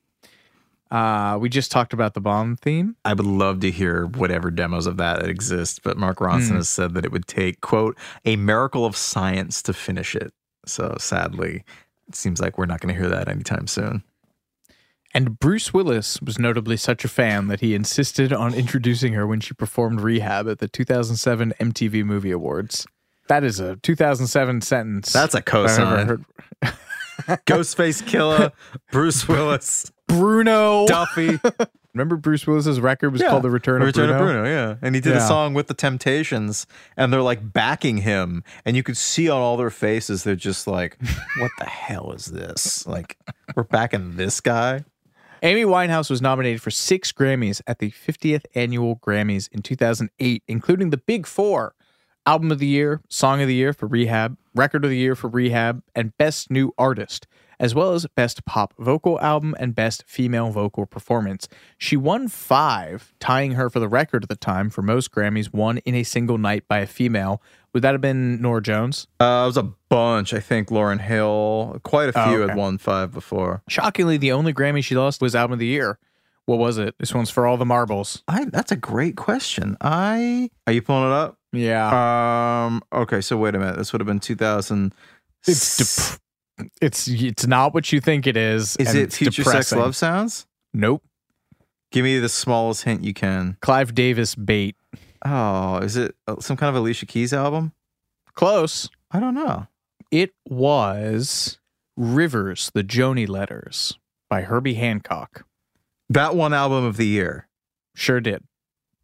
Uh, we just talked about the bomb theme. I would love to hear whatever demos of that exist, but Mark Ronson mm. has said that it would take, quote, a miracle of science to finish it. So sadly, it seems like we're not going to hear that anytime soon. And Bruce Willis was notably such a fan that he insisted on introducing her when she performed Rehab at the two thousand seven M T V Movie Awards. That is a two thousand seven sentence. That's a cosign. Ghostface Killah, Bruce Willis, Bruno Duffy. Remember Bruce Willis's record was yeah. called The Return, the Return of, Bruno? of Bruno? Yeah. And he did yeah. a song with The Temptations, and they're like backing him. And you could see on all their faces, they're just like, what the hell is this? Like, we're backing this guy. Amy Winehouse was nominated for six Grammys at the fiftieth Annual Grammys in two thousand eight, including the Big Four: Album of the Year, Song of the Year for Rehab, Record of the Year for Rehab, and Best New Artist, as well as Best Pop Vocal Album and Best Female Vocal Performance. She won five, tying her for the record at the time for most Grammys won in a single night by a female. Would that have been Norah Jones? Uh, it was a bunch. I think Lauryn Hill, quite a few oh, okay. had won five before. Shockingly, the only Grammy she lost was Album of the Year. What was it? This one's for all the marbles. I, that's a great question. I Are you pulling it up? Yeah. Um. Okay, so wait a minute. This would have been two thousand. It's dep- It's it's not what you think it is. Is it Future Sex Love Sounds? Nope. Give me the smallest hint you can. Clive Davis, Bait. Oh, is it some kind of Alicia Keys album? Close. I don't know. It was Rivers, The Joni Letters by Herbie Hancock. That one album of the year. Sure did.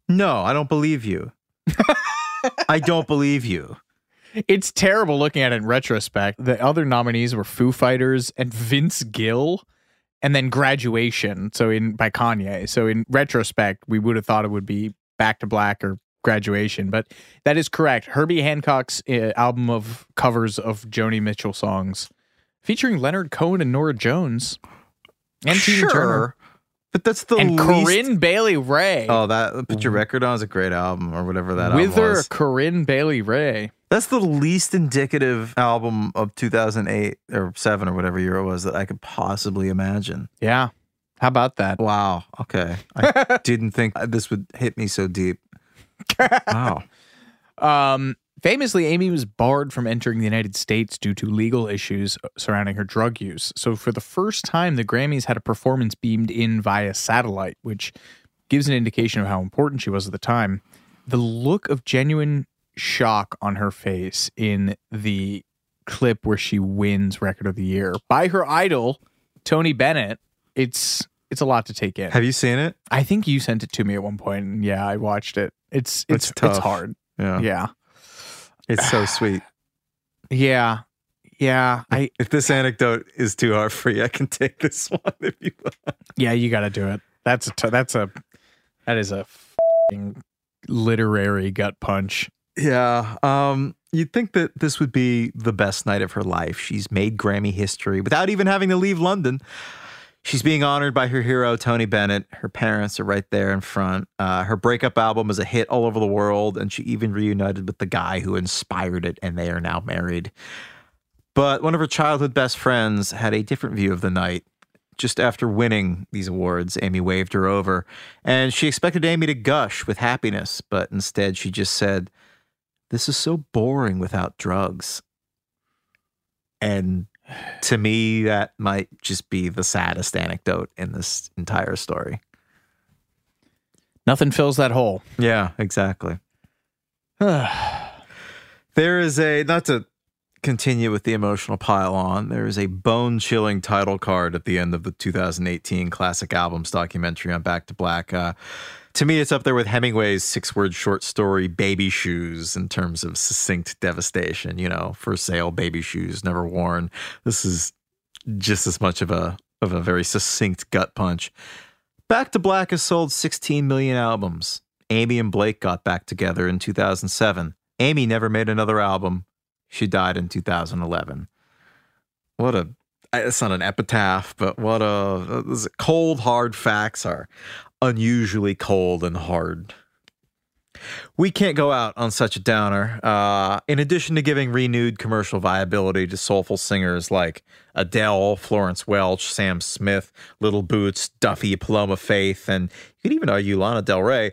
No, I don't believe you. I don't believe you. It's terrible looking at it in retrospect. The other nominees were Foo Fighters and Vince Gill, and then Graduation, so in by Kanye. So in retrospect, we would have thought it would be Back to Black or Graduation, but that is correct. Herbie Hancock's uh, album of covers of Joni Mitchell songs, featuring Leonard Cohen and Norah Jones, and sure, Tina Turner. But that's the and least... Corinne Bailey Rae. Oh, that Put Your Record On is a great album, or whatever that Wither, album was. Corinne Bailey Rae. That's the least indicative album of two thousand eight or seven or whatever year it was that I could possibly imagine. Yeah. How about that? Wow. Okay. I didn't think this would hit me so deep. Wow. Um, famously, Amy was barred from entering the United States due to legal issues surrounding her drug use. So for the first time, the Grammys had a performance beamed in via satellite, which gives an indication of how important she was at the time. The look of genuine shock on her face in the clip where she wins Record of the Year by her idol Tony Bennett, it's it's a lot to take in. Have you seen it? I think you sent it to me at one point, and yeah, I watched it. It's it's it's, it's hard. Yeah. Yeah. It's so sweet. Yeah. Yeah. I, if this anecdote is too hard for you, I can take this one if you want. Yeah, you got to do it. That's a t- that's a that is a f***ing literary gut punch. Yeah. Um, you'd think that this would be the best night of her life. She's made Grammy history without even having to leave London. She's being honored by her hero, Tony Bennett. Her parents are right there in front. Uh, her breakup album is a hit all over the world, and she even reunited with the guy who inspired it, and they are now married. But one of her childhood best friends had a different view of the night. Just after winning these awards, Amy waved her over, and she expected Amy to gush with happiness, but instead she just said, "This is so boring without drugs." And to me, that might just be the saddest anecdote in this entire story. Nothing fills that hole. Yeah, exactly. There is a, not to continue with the emotional pile on, there is a bone-chilling title card at the end of the two thousand eighteen Classic Albums documentary on Back to Black. Uh, to me, it's up there with Hemingway's six-word short story, Baby Shoes, in terms of succinct devastation. You know, for sale, baby shoes, never worn. This is just as much of a of a very succinct gut punch. Back to Black has sold sixteen million albums. Amy and Blake got back together in two thousand seven. Amy never made another album. She died in two thousand eleven. What a, it's not an epitaph, but what a, cold, hard facts are unusually cold and hard. We can't go out on such a downer. Uh, in addition to giving renewed commercial viability to soulful singers like Adele, Florence Welch, Sam Smith, Little Boots, Duffy, Paloma Faith, and you could even argue Lana Del Rey,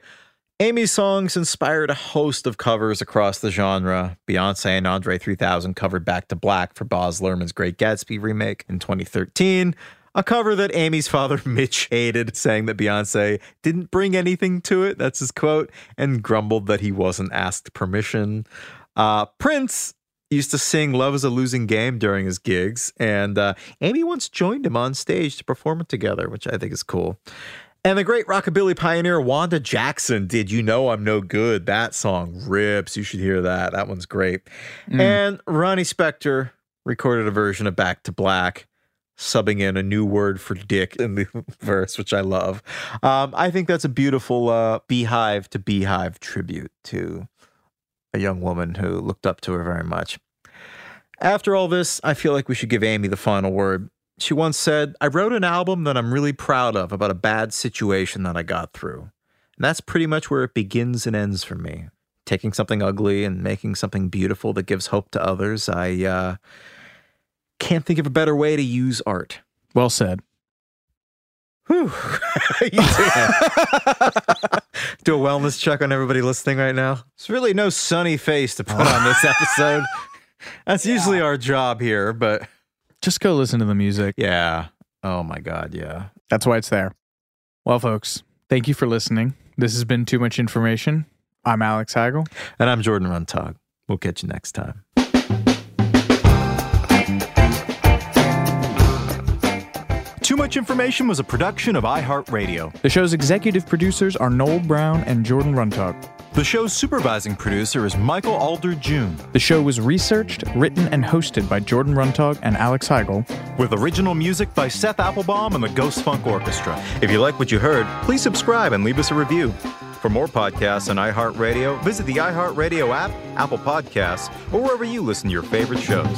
Amy's songs inspired a host of covers across the genre. Beyonce and Andre three thousand covered Back to Black for Baz Luhrmann's Great Gatsby remake in twenty thirteen, a cover that Amy's father, Mitch, hated, saying that Beyonce didn't bring anything to it, that's his quote, and grumbled that he wasn't asked permission. Uh, Prince used to sing Love Is a Losing Game during his gigs, and uh, Amy once joined him on stage to perform it together, which I think is cool. And the great rockabilly pioneer Wanda Jackson did You Know I'm No Good. That song rips. You should hear that. That one's great. Mm. And Ronnie Spector recorded a version of Back to Black, subbing in a new word for dick in the verse, which I love. Um, I think that's a beautiful uh, beehive to beehive tribute to a young woman who looked up to her very much. After all this, I feel like we should give Amy the final word. She once said, "I wrote an album that I'm really proud of about a bad situation that I got through. And that's pretty much where it begins and ends for me. Taking something ugly and making something beautiful that gives hope to others. I uh, can't think of a better way to use art." Well said. Whew. You do. Do a wellness check on everybody listening right now. There's really no sunny face to put on this episode. That's usually yeah. our job here, but... Just go listen to the music. Yeah. Oh, my God. Yeah. That's why it's there. Well, folks, thank you for listening. This has been Too Much Information. I'm Alex Hagel. And I'm Jordan Runtog. We'll catch you next time. Too Much Information was a production of iHeartRadio. The show's executive producers are Noel Brown and Jordan Runtog. The show's supervising producer is Michael Alder June. The show was researched, written, and hosted by Jordan Runtog and Alex Heigl, with original music by Seth Applebaum and the Ghost Funk Orchestra. If you like what you heard, please subscribe and leave us a review. For more podcasts on iHeartRadio, visit the iHeartRadio app, Apple Podcasts, or wherever you listen to your favorite shows.